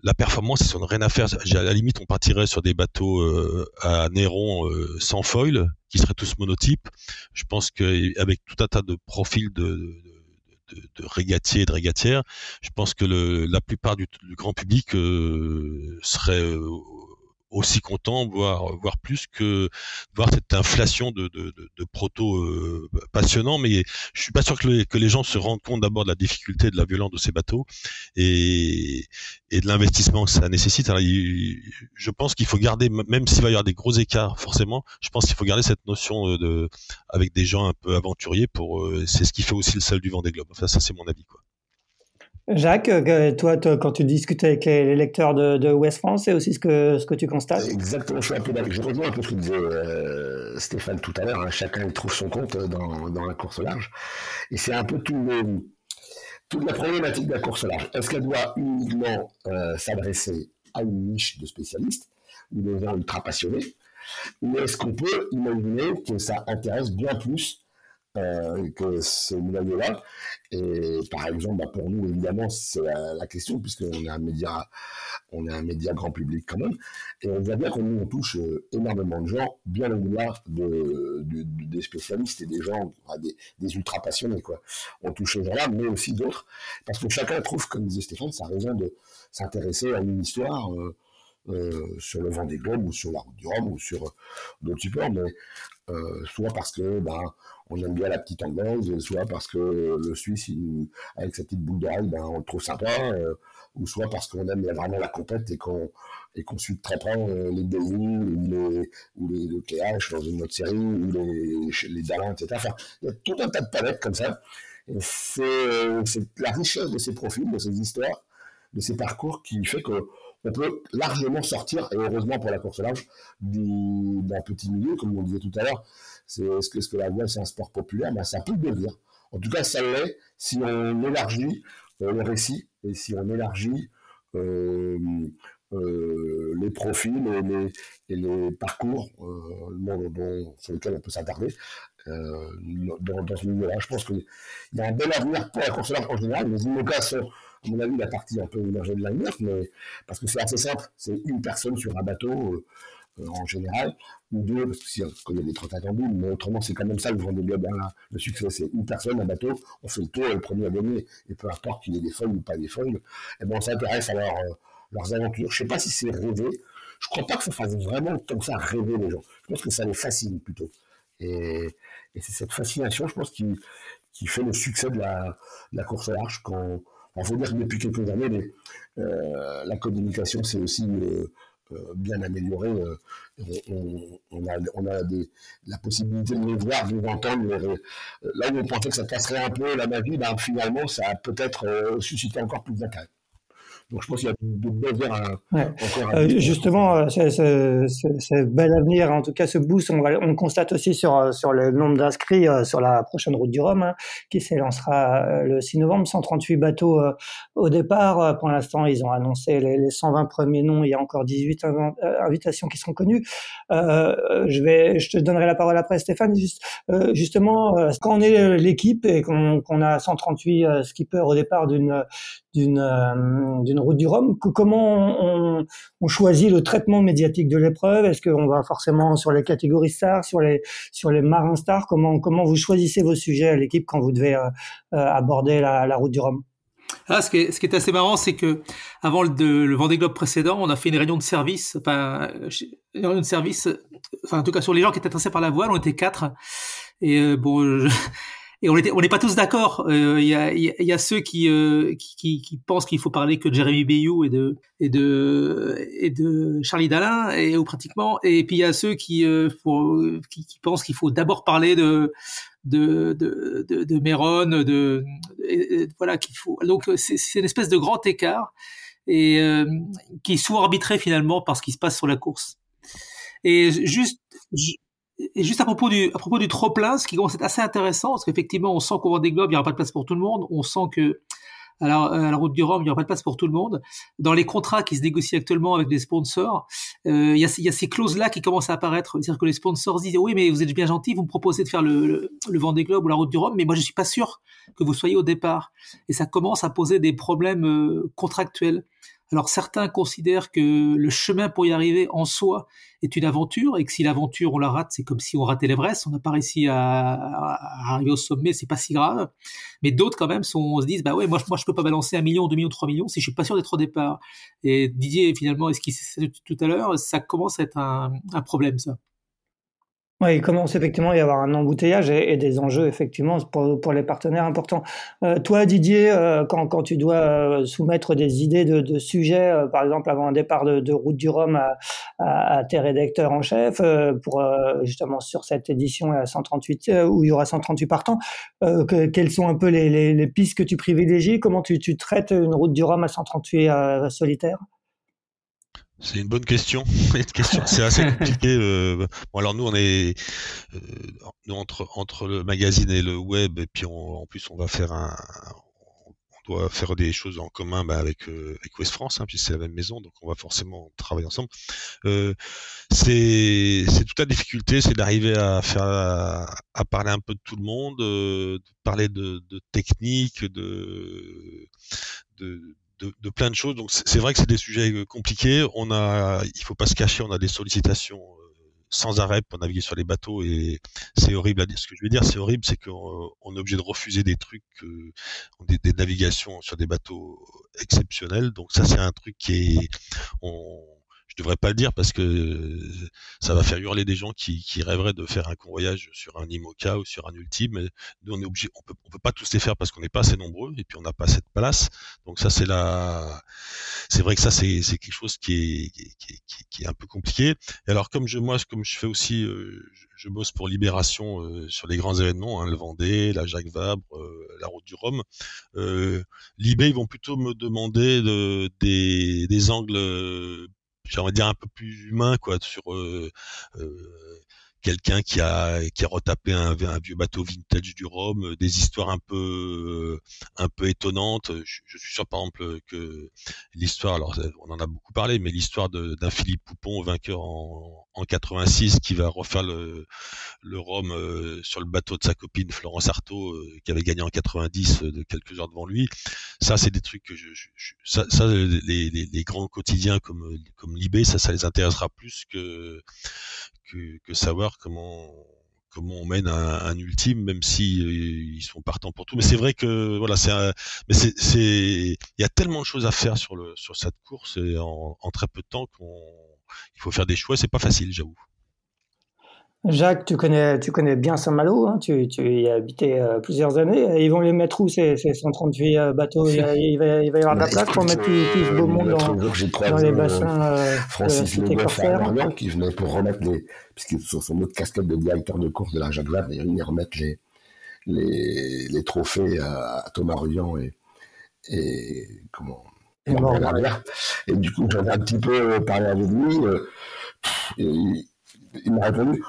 la performance, ils n'ont rien à faire. À la limite, on partirait sur des bateaux à Néron sans foil, qui seraient tous monotypes. Je pense qu'avec tout un tas de profils de régatiers et de régatières, je pense que la plupart du grand public serait aussi content, voire plus, que voir cette inflation de proto passionnant. Mais je suis pas sûr que les gens se rendent compte d'abord de la difficulté, de la violence de ces bateaux et de l'investissement que ça nécessite. Alors, je pense qu'il faut garder, même s'il va y avoir des gros écarts forcément, je pense qu'il faut garder cette notion avec des gens un peu aventuriers. C'est ce qui fait aussi le sel du Vendée Globe. Enfin, ça, c'est mon avis, quoi. Jacques, toi, quand tu discutes avec les lecteurs de Ouest-France, c'est aussi ce que tu constates? Exactement, je rejoins un peu ce que disait Stéphane tout à l'heure, hein, chacun trouve son compte dans la course au large, et c'est un peu toute la problématique de la course au large. Est-ce qu'elle doit uniquement s'adresser à une niche de spécialistes, ou des gens ultra passionnés, ou est-ce qu'on peut imaginer que ça intéresse bien plus que ce milieu-là? Et par exemple, pour nous, évidemment, c'est la question, puisqu'on est un média grand public quand même, et on voit bien qu'on touche énormément de gens, bien au-delà des spécialistes et des gens, des ultra passionnés, quoi. On touche ces gens-là, mais aussi d'autres, parce que chacun trouve, comme disait Stéphane, sa raison de s'intéresser à une histoire sur le Vendée Globe, ou sur la Route du Rhum, ou sur d'autres supports, mais soit parce que on aime bien la petite anglaise, soit parce que le Suisse, avec sa petite boule d'oreille, on le trouve sympa, ou soit parce qu'on aime vraiment la compète et qu'on suit de très près les Denis, ou les KH dans une autre série, ou les Dalins, etc. Enfin, il y a tout un tas de palettes comme ça. Et c'est la richesse de ces profils, de ces histoires, de ces parcours qui fait que on peut largement sortir, et heureusement pour la course large, d'un petit milieu, comme on disait tout à l'heure. Est-ce que la voile, c'est un sport populaire? Ça peut le devenir. En tout cas, ça l'est si on élargit le récit, et si on élargit les profils et les parcours sur lesquels on peut s'attarder dans ce milieu-là. Je pense qu'il y a un bel avenir pour la course large en général. Les Imoca sont, à mon avis, la partie un peu émergée de la mer, mais parce que c'est assez simple, c'est une personne sur un bateau en général, ou deux, parce qu'il y a des trottoirs en boule, mais autrement c'est quand même ça le Vendée Globe, hein. Le succès, c'est une personne, un bateau, on fait le tour et le premier à gagner, et peu importe qu'il y ait des folles ou pas des folles, et on s'intéresse à leurs aventures. Je ne sais pas si c'est rêvé, je ne crois pas que ça fasse vraiment comme ça rêver les gens, je pense que ça les fascine plutôt, et c'est cette fascination, je pense, qui fait le succès de la course au large. Il faut dire que depuis quelques années, la communication s'est aussi bien améliorée. On a la possibilité de les voir, de les entendre. Là où on pensait que ça casserait un peu la magie, finalement, ça a peut-être suscité encore plus d'intérêt. Donc je pense qu'il y a de belles avenir. Justement, ce bel avenir, en tout cas ce boost, on constate aussi sur le nombre d'inscrits sur la prochaine Route du Rhum, hein, qui s'élancera le 6 novembre. 138 bateaux au départ. Pour l'instant, ils ont annoncé les 120 premiers noms. Il y a encore 18 invitations qui sont connues. Je te donnerai la parole après, Stéphane. Justement, quand on est l'équipe et qu'on a 138 skippers au départ d'une Route du Rhum, comment on choisit le traitement médiatique de l'épreuve? Est-ce qu'on va forcément sur les catégories stars, sur les marins stars? Comment vous choisissez vos sujets à l'équipe quand vous devez aborder la Route du Rhum? Ah, ce qui est assez marrant, c'est que avant le Vendée Globe précédent, on a fait une réunion de service, en tout cas sur les gens qui étaient intéressés par la voile, on était 4. Et on n'est pas tous d'accord. Il y a ceux qui pensent qu'il faut parler que de Jérémy Bayou et de Charlie Dalin ou pratiquement. Et puis il y a ceux qui pensent qu'il faut d'abord parler de Méron, voilà qu'il faut. Donc c'est une espèce de grand écart et qui est souvent arbitré finalement par ce qui se passe sur la course. Et juste à propos du trop plein, ce qui commence à être assez intéressant, parce qu'effectivement, on sent qu'au Vendée Globe, il n'y aura pas de place pour tout le monde. On sent que, à la Route du Rhum, il n'y aura pas de place pour tout le monde. Dans les contrats qui se négocient actuellement avec les sponsors, il y a ces clauses-là qui commencent à apparaître. C'est-à-dire que les sponsors disent, oui, mais vous êtes bien gentils, vous me proposez de faire le Vendée Globe ou la Route du Rhum, mais moi, je ne suis pas sûr que vous soyez au départ. Et ça commence à poser des problèmes contractuels. Alors certains considèrent que le chemin pour y arriver en soi est une aventure et que si l'aventure on la rate, c'est comme si on ratait l'Everest, on n'a pas réussi à arriver au sommet, c'est pas si grave. Mais d'autres quand même se disent bah ouais, moi je peux pas balancer 1 million, 2 millions, 3 millions si je suis pas sûr d'être au départ. Et Didier finalement esquissait tout à l'heure, ça commence à être un problème ça. Oui, il commence effectivement à y avoir un embouteillage et des enjeux effectivement pour les partenaires importants. Toi Didier, quand tu dois soumettre des idées de sujets, par exemple avant un départ de Route du Rhum à tes rédacteurs en chef, pour justement sur cette édition à 138 où il y aura 138 partants, quelles sont un peu les pistes que tu privilégies? Comment tu traites une Route du Rhum à 138 solitaire? C'est une bonne question. C'est assez compliqué. Bon, alors nous, on est entre le magazine et le web, et puis en plus, on va faire on doit faire des choses en commun avec Ouest-France, hein, puis c'est la même maison, donc on va forcément travailler ensemble. C'est toute la difficulté, c'est d'arriver à faire à parler un peu de tout le monde, de parler de technique, de plein de choses. Donc c'est vrai que c'est des sujets compliqués. Il faut pas se cacher, on a des sollicitations sans arrêt pour naviguer sur les bateaux et c'est horrible à dire. Ce que je veux dire, c'est horrible, c'est qu'on est obligé de refuser des trucs, des navigations sur des bateaux exceptionnels. Donc ça, c'est un truc qui est, je devrais pas le dire parce que ça va faire hurler des gens qui rêveraient de faire un convoyage sur un Imoca ou sur un Ultime. Mais nous, on est obligé, on peut pas tous les faire parce qu'on n'est pas assez nombreux et puis on n'a pas assez de place. Donc ça, c'est vrai que ça, c'est quelque chose qui est un peu compliqué. Et alors, comme je fais aussi, je bosse pour Libération sur les grands événements, hein, le Vendée, la Jacques Vabre, la Route du Rhum. Libé, ils vont plutôt me demander des angles j'ai envie de dire un peu plus humain quoi, sur quelqu'un qui a retapé un vieux bateau vintage du Rhum, des histoires un peu étonnantes. Je suis sûr par exemple que l'histoire, alors on en a beaucoup parlé, mais l'histoire d'un Philippe Poupon vainqueur en 86 qui va refaire le Rhum sur le bateau de sa copine Florence Artaud qui avait gagné en 90 de quelques heures devant lui. Ça c'est des trucs que ça les grands quotidiens comme Libé, ça les intéressera plus que savoir comment on mène un ultime, même si ils sont partants pour tout. Mais c'est vrai que voilà, il y a tellement de choses à faire sur cette course et en très peu de temps il faut faire des choix. C'est pas facile, j'avoue. Jacques, tu connais bien Saint-Malo, hein, tu y as habité plusieurs années. Ils vont les mettre où ces 138 bateaux? Il va y avoir de la place pour mettre tout ce beau monde dans les bassins Francis Lebeuf qui venait pour remettre puisqu'il est sur son autre casquette de directeur de course de la Jacques Vabre, il remettre les trophées à Thomas Ruyant et comment et du coup j'en ai un petit peu parlé avec lui et il m'a répondu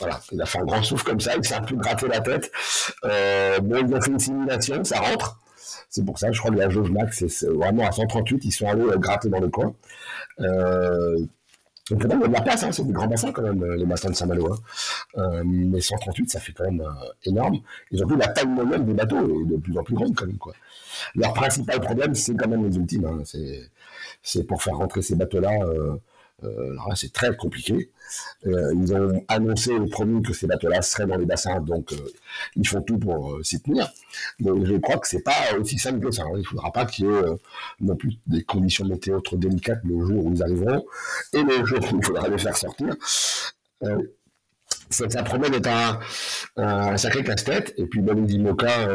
voilà, il a fait un grand souffle comme ça, il s'est un peu gratté la tête. Bon, il a fait une simulation, ça rentre. C'est pour ça, je crois que la jauge max, c'est vraiment à 138, ils sont allés gratter dans le coin. Donc là, il y a de la place, hein, c'est des grands bassins quand même, les bassins de Saint-Malo. Hein. Mais 138, ça fait quand même énorme. Ils ont vu la taille moyenne des bateaux, est de plus en plus grande quand même. Quoi. Leur principal problème, c'est quand même les ultimes. Hein. C'est pour faire rentrer ces bateaux-là Alors là, c'est très compliqué. Ils ont annoncé et promis que ces bateaux-là seraient dans les bassins, donc ils font tout pour s'y tenir. Donc je crois que c'est pas aussi simple que ça. Il ne faudra pas qu'il y ait non plus des conditions météo trop délicates le jour où ils arriveront et le jour où il faudra les faire sortir. Ça promet d'être un sacré casse-tête. Et puis ben, les Imoca,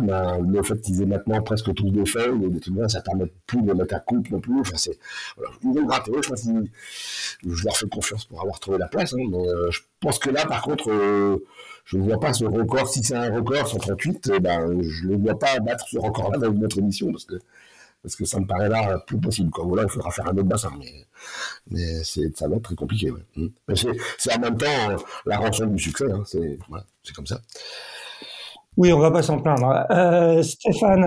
ben, le fait qu'ils aient maintenant presque tous des feuilles, des trucs là, ça ne permet plus de mettre à coupe non plus. Enfin, ils vont gratter, je pense qu'ils, je leur fais confiance pour avoir trouvé la place. Hein, mais je pense que là, par contre, je ne vois pas ce record. Si c'est un record 138, ben, je ne le vois pas battre ce record-là dans une autre émission, parce que ça me paraît là plus possible. Quoi. Voilà, il faudra faire un autre bassin, mais ça va être très compliqué. Ouais. Mais c'est en même temps la rançon du succès, hein. C'est comme ça. Oui, on ne va pas s'en plaindre. Stéphane,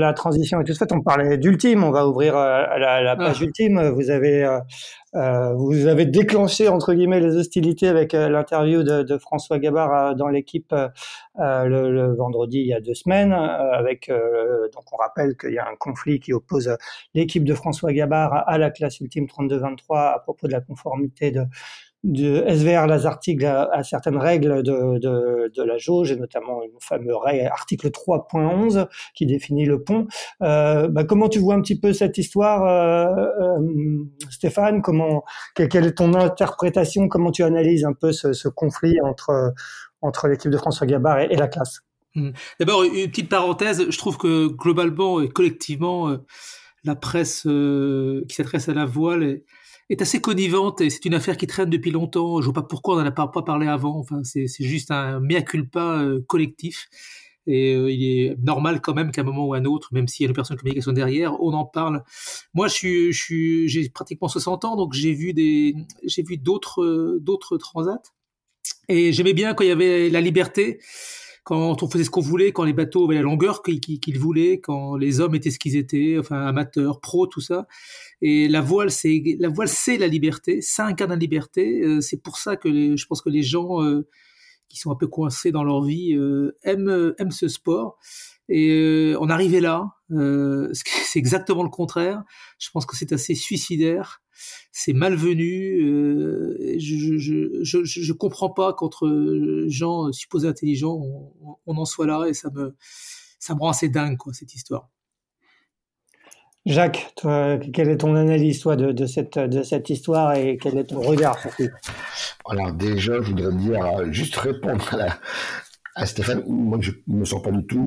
la transition est toute faite. On parlait d'ultime, on va ouvrir la page ultime. Vous avez déclenché, entre guillemets, les hostilités avec l'interview de François Gabart dans l'équipe le vendredi il y a 2 semaines. Donc on rappelle qu'il y a un conflit qui oppose l'équipe de François Gabart à la classe ultime 32-23 à propos de la conformité de SVR Lazartigue à certaines règles de la jauge, et notamment une fameuse règle article 3.11 qui définit le pont. Comment tu vois un petit peu cette histoire, Stéphane? Quelle est ton interprétation? Comment tu analyses un peu ce conflit entre l'équipe de François Gabart et la classe? D'abord, une petite parenthèse, je trouve que globalement et collectivement, la presse qui s'adresse à la voile est assez connivente, et c'est une affaire qui traîne depuis longtemps. Je vois pas pourquoi on n'en a pas parlé avant. Enfin, c'est juste un mea culpa collectif, et il est normal quand même qu'à un moment ou à un autre, même s'il y a une personne de communication derrière, on en parle. Moi, j'ai pratiquement 60 ans, donc j'ai vu d'autres transats, et j'aimais bien quand il y avait la liberté, quand on faisait ce qu'on voulait, quand les bateaux avaient la longueur qu'ils voulaient, quand les hommes étaient ce qu'ils étaient, enfin amateurs, pros, tout ça. Et la voile, c'est la liberté, ça incarne la liberté. C'est pour ça que je pense que les gens qui sont un peu coincés dans leur vie aiment ce sport. Et on arrivait là, c'est exactement le contraire. Je pense que c'est assez suicidaire. C'est malvenu. Je comprends pas qu'entre gens supposés intelligents, on en soit là, et ça me rend assez dingue, quoi, cette histoire. Jacques, toi, quelle est ton analyse, toi, de cette histoire, et quel est ton regard sur tout? Alors déjà, je voudrais dire, juste répondre à Stéphane, moi je me sens pas du tout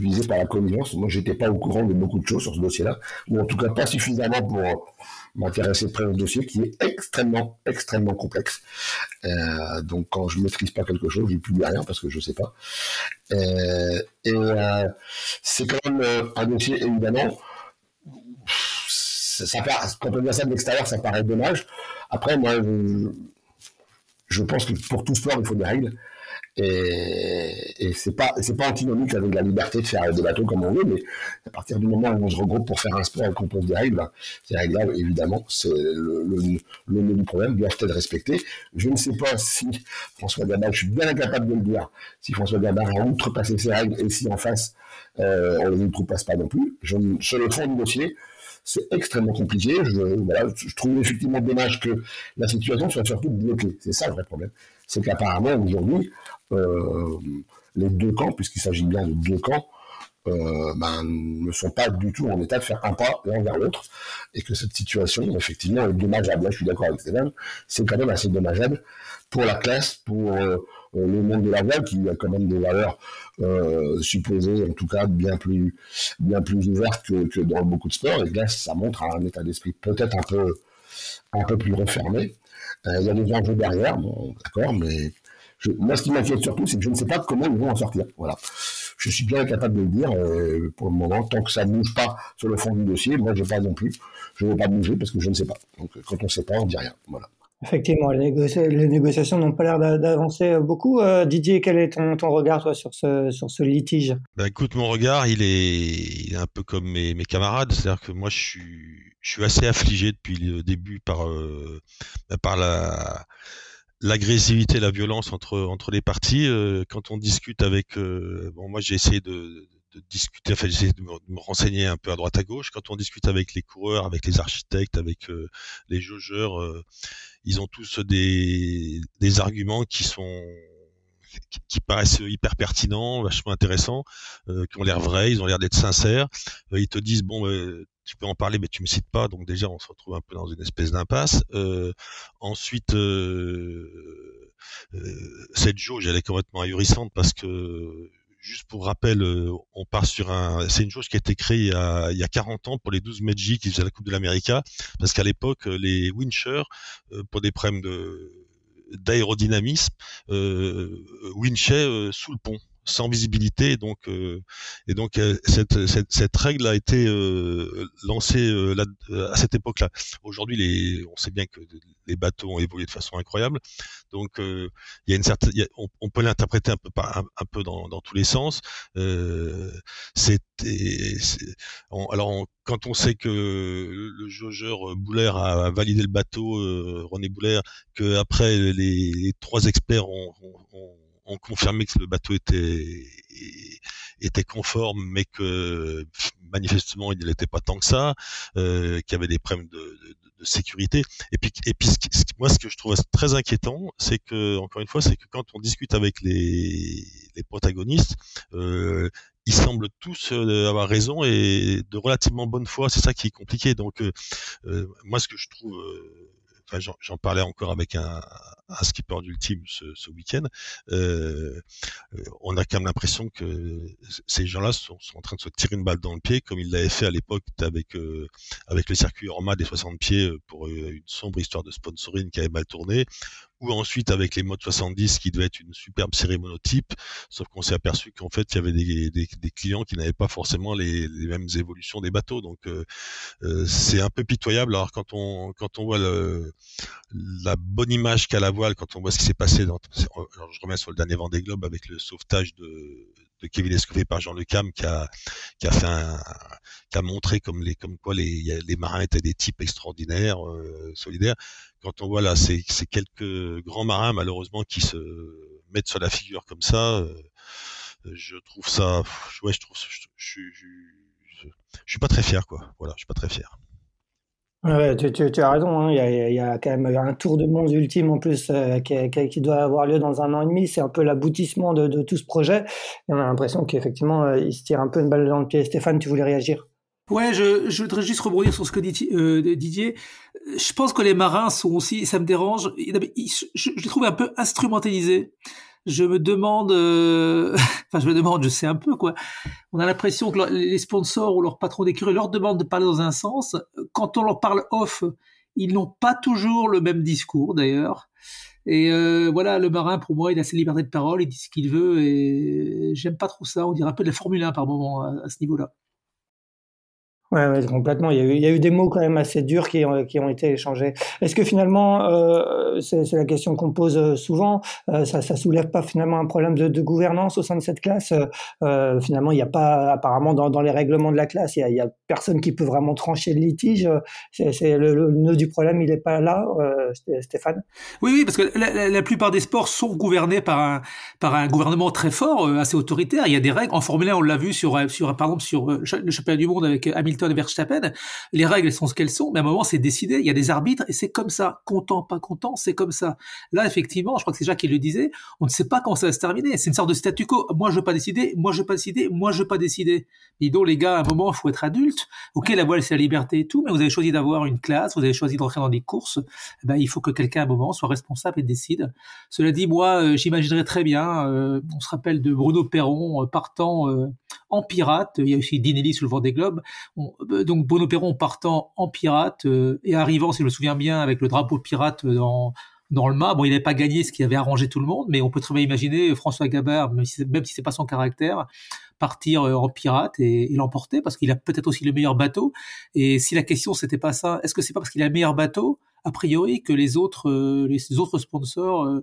visé par la connivence. Moi j'étais pas au courant de beaucoup de choses sur ce dossier-là, ou en tout cas pas suffisamment pour m'intéresser de près au dossier qui est extrêmement, extrêmement complexe. Donc quand je maîtrise pas quelque chose, je ne publie rien parce que je sais pas. C'est quand même un dossier, évidemment. Quand on voit ça de l'extérieur, ça paraît dommage. Après, moi, je pense que pour tout sport, il faut des règles. Et c'est pas antinomique avec la liberté de faire des bateaux comme on veut, mais à partir du moment où on se regroupe pour faire un sport et qu'on pose des règles, ces règles-là, évidemment, c'est le nœud du problème, doivent être respectées. Je ne sais pas si François Gabart, je suis bien incapable de le dire, si François Gabart a outrepassé ces règles, et si en face, on ne les outrepasse pas non plus. Sur le fond du dossier, c'est extrêmement compliqué. Je trouve effectivement dommage que la situation soit surtout bloquée. C'est ça le vrai problème. C'est qu'apparemment, aujourd'hui, les deux camps, puisqu'il s'agit bien de deux camps, ne sont pas du tout en état de faire un pas l'un vers l'autre, et que cette situation, effectivement, est dommageable. Là, je suis d'accord avec Stéphane, c'est quand même assez dommageable pour la classe, pour le monde de la voile, qui a quand même des valeurs supposées, en tout cas, bien plus ouvertes que dans beaucoup de sports, et là, ça montre un état d'esprit peut-être un peu plus refermé. Il y a des enjeux derrière, bon, d'accord, mais moi, ce qui m'inquiète surtout, c'est que je ne sais pas comment ils vont en sortir. Voilà. Je suis bien incapable de le dire, pour le moment, tant que ça ne bouge pas sur le fond du dossier, moi, je ne vais pas non plus, je ne vais pas bouger parce que je ne sais pas. Donc, quand on ne sait pas, on ne dit rien, voilà. Effectivement, les négociations n'ont pas l'air d'avancer beaucoup. Didier, quel est ton regard, toi, sur ce litige? Écoute, mon regard, il est un peu comme mes camarades. C'est-à-dire que moi, je suis assez affligé depuis le début par l'agressivité, la violence entre les parties. Quand on discute avec... moi, j'ai essayé de de discuter, enfin j'essaie de me renseigner un peu à droite à gauche. Quand on discute avec les coureurs, avec les architectes, avec les jaugeurs, ils ont tous des arguments qui paraissent hyper pertinents, vachement intéressants, qui ont l'air vrais, ils ont l'air d'être sincères. Ils te disent bon, tu peux en parler, mais tu me cites pas. Donc déjà, on se retrouve un peu dans une espèce d'impasse. Ensuite, cette jauge, elle est complètement ahurissante parce que juste pour rappel, on part sur c'est une jauge qui a été créée il y a 40 ans pour les 12 Medji qui faisaient la Coupe de l'América, parce qu'à l'époque, les winchers, pour des problèmes d'aérodynamisme, winchaient sous le pont, sans visibilité, et donc cette règle a été lancée à cette époque-là. Aujourd'hui, on sait bien que les bateaux ont évolué de façon incroyable, donc il y a une certaine, on peut l'interpréter un peu dans tous les sens. Quand on sait que le jaugeur Bouler a validé le bateau, René Bouler, que après les trois experts ont confirmé que le bateau était conforme, mais que manifestement il ne l'était pas tant que ça, qu'il y avait des problèmes de sécurité. Et puis moi, ce que je trouve très inquiétant, c'est que, encore une fois, c'est que quand on discute avec les protagonistes, ils semblent tous avoir raison et de relativement bonne foi. C'est ça qui est compliqué. Donc moi, ce que je trouve... j'en parlais encore avec un skipper d'ultime ce week-end. On a quand même l'impression que ces gens-là sont en train de se tirer une balle dans le pied, comme ils l'avaient fait à l'époque avec le circuit Orma des 60 pieds pour une sombre histoire de sponsoring qui avait mal tourné, ou ensuite avec les modes 70 qui devait être une superbe série monotype, sauf qu'on s'est aperçu qu'en fait il y avait des clients qui n'avaient pas forcément les mêmes évolutions des bateaux, donc c'est un peu pitoyable. Alors quand on voit la bonne image qu'a la voile, quand on voit ce qui s'est passé alors je reviens sur le dernier Vendée Globe avec le sauvetage de Kevin Escoffier par Jean Le Cam, qui a montré comme quoi les marins étaient des types extraordinaires, solidaires. Quand on voit là ces quelques grands marins malheureusement qui se mettent sur la figure comme ça, je trouve ça, ouais, je suis pas très fier, quoi. Voilà, je suis pas très fier. Ouais, tu as raison, hein. Il y a quand même un tour de monde ultime en plus qui doit avoir lieu dans 1 an et demi. C'est un peu l'aboutissement de tout ce projet. Et on a l'impression qu'effectivement, il se tire un peu une balle dans le pied. Stéphane, tu voulais réagir? Ouais, je voudrais juste rebondir sur ce que dit Didier. Je pense que les marins sont aussi, et ça me dérange, je les trouve un peu instrumentalisés. Je sais un peu, quoi. On a l'impression que les sponsors ou leurs patrons d'écurie leur demandent de parler dans un sens. Quand on leur parle off, ils n'ont pas toujours le même discours, d'ailleurs. Et voilà, le marin, pour moi, il a ses libertés de parole, il dit ce qu'il veut, et j'aime pas trop ça. On dirait un peu de la Formule 1 par moment à ce niveau-là. Ouais, complètement. Il y a eu des mots quand même assez durs qui ont été échangés. Est-ce que finalement, c'est la question qu'on pose souvent, ça soulève pas finalement un problème de gouvernance au sein de cette classe? Finalement, il n'y a pas, apparemment, dans les règlements de la classe, il y a personne qui peut vraiment trancher le litige. C'est le nœud du problème, il n'est pas là, Stéphane. Oui, parce que la plupart des sports sont gouvernés par un gouvernement très fort, assez autoritaire. Il y a des règles. En Formule 1, on l'a vu par exemple sur le championnat du monde avec Hamilton de Verstappen, les règles sont ce qu'elles sont, mais à un moment c'est décidé, il y a des arbitres et c'est comme ça, content, pas content, c'est comme ça. Là effectivement, je crois que c'est Jacques qui le disait, on ne sait pas quand ça va se terminer, c'est une sorte de statu quo, moi je veux pas décider, moi je veux pas décider, moi je veux pas décider. Dis donc les gars, à un moment il faut être adulte, ok la voile c'est la liberté et tout, mais vous avez choisi d'avoir une classe, vous avez choisi d'entrer dans des courses, ben, il faut que quelqu'un à un moment soit responsable et décide. Cela dit, moi j'imaginerais très bien, on se rappelle de Bruno Peyron partant en pirate, il y a aussi Dinelli sous le Vendée Globe, donc Bruno Peyron partant en pirate et arrivant, si je me souviens bien, avec le drapeau pirate dans le mât. Bon, il n'avait pas gagné ce qui avait arrangé tout le monde, mais on peut très bien imaginer François Gabart, même si c'est pas son caractère, partir en pirate et l'emporter parce qu'il a peut-être aussi le meilleur bateau. Et si la question c'était pas ça, est-ce que c'est pas parce qu'il a le meilleur bateau a priori que les autres sponsors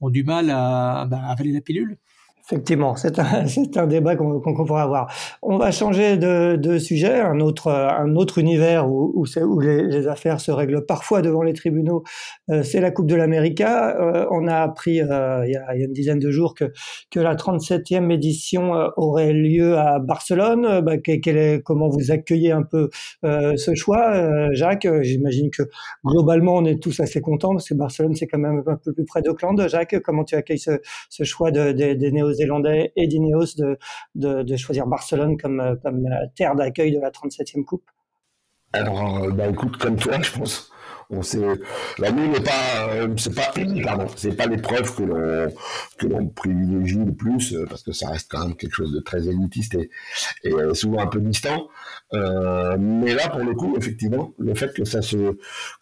ont du mal à avaler la pilule? Effectivement, c'est un débat qu'on pourra avoir. On va changer de sujet, un autre univers où les affaires se règlent parfois devant les tribunaux, c'est la Coupe de l'América. On a appris il y a une dizaine de jours que la 37e édition aurait lieu à Barcelone. Comment vous accueillez un peu ce choix, Jacques? J'imagine que globalement on est tous assez contents parce que Barcelone c'est quand même un peu plus près d'Auckland. Jacques, comment tu accueilles ce choix des Néo-Zélandais et d'Ineos de choisir Barcelone comme terre d'accueil de la 37e Coupe? Alors, écoute, comme toi, je pense, l'année n'est pas, c'est pas l'épreuve que l'on privilégie le plus, parce que ça reste quand même quelque chose de très élitiste et souvent un peu distant. Mais là, pour le coup, effectivement, le fait que ça se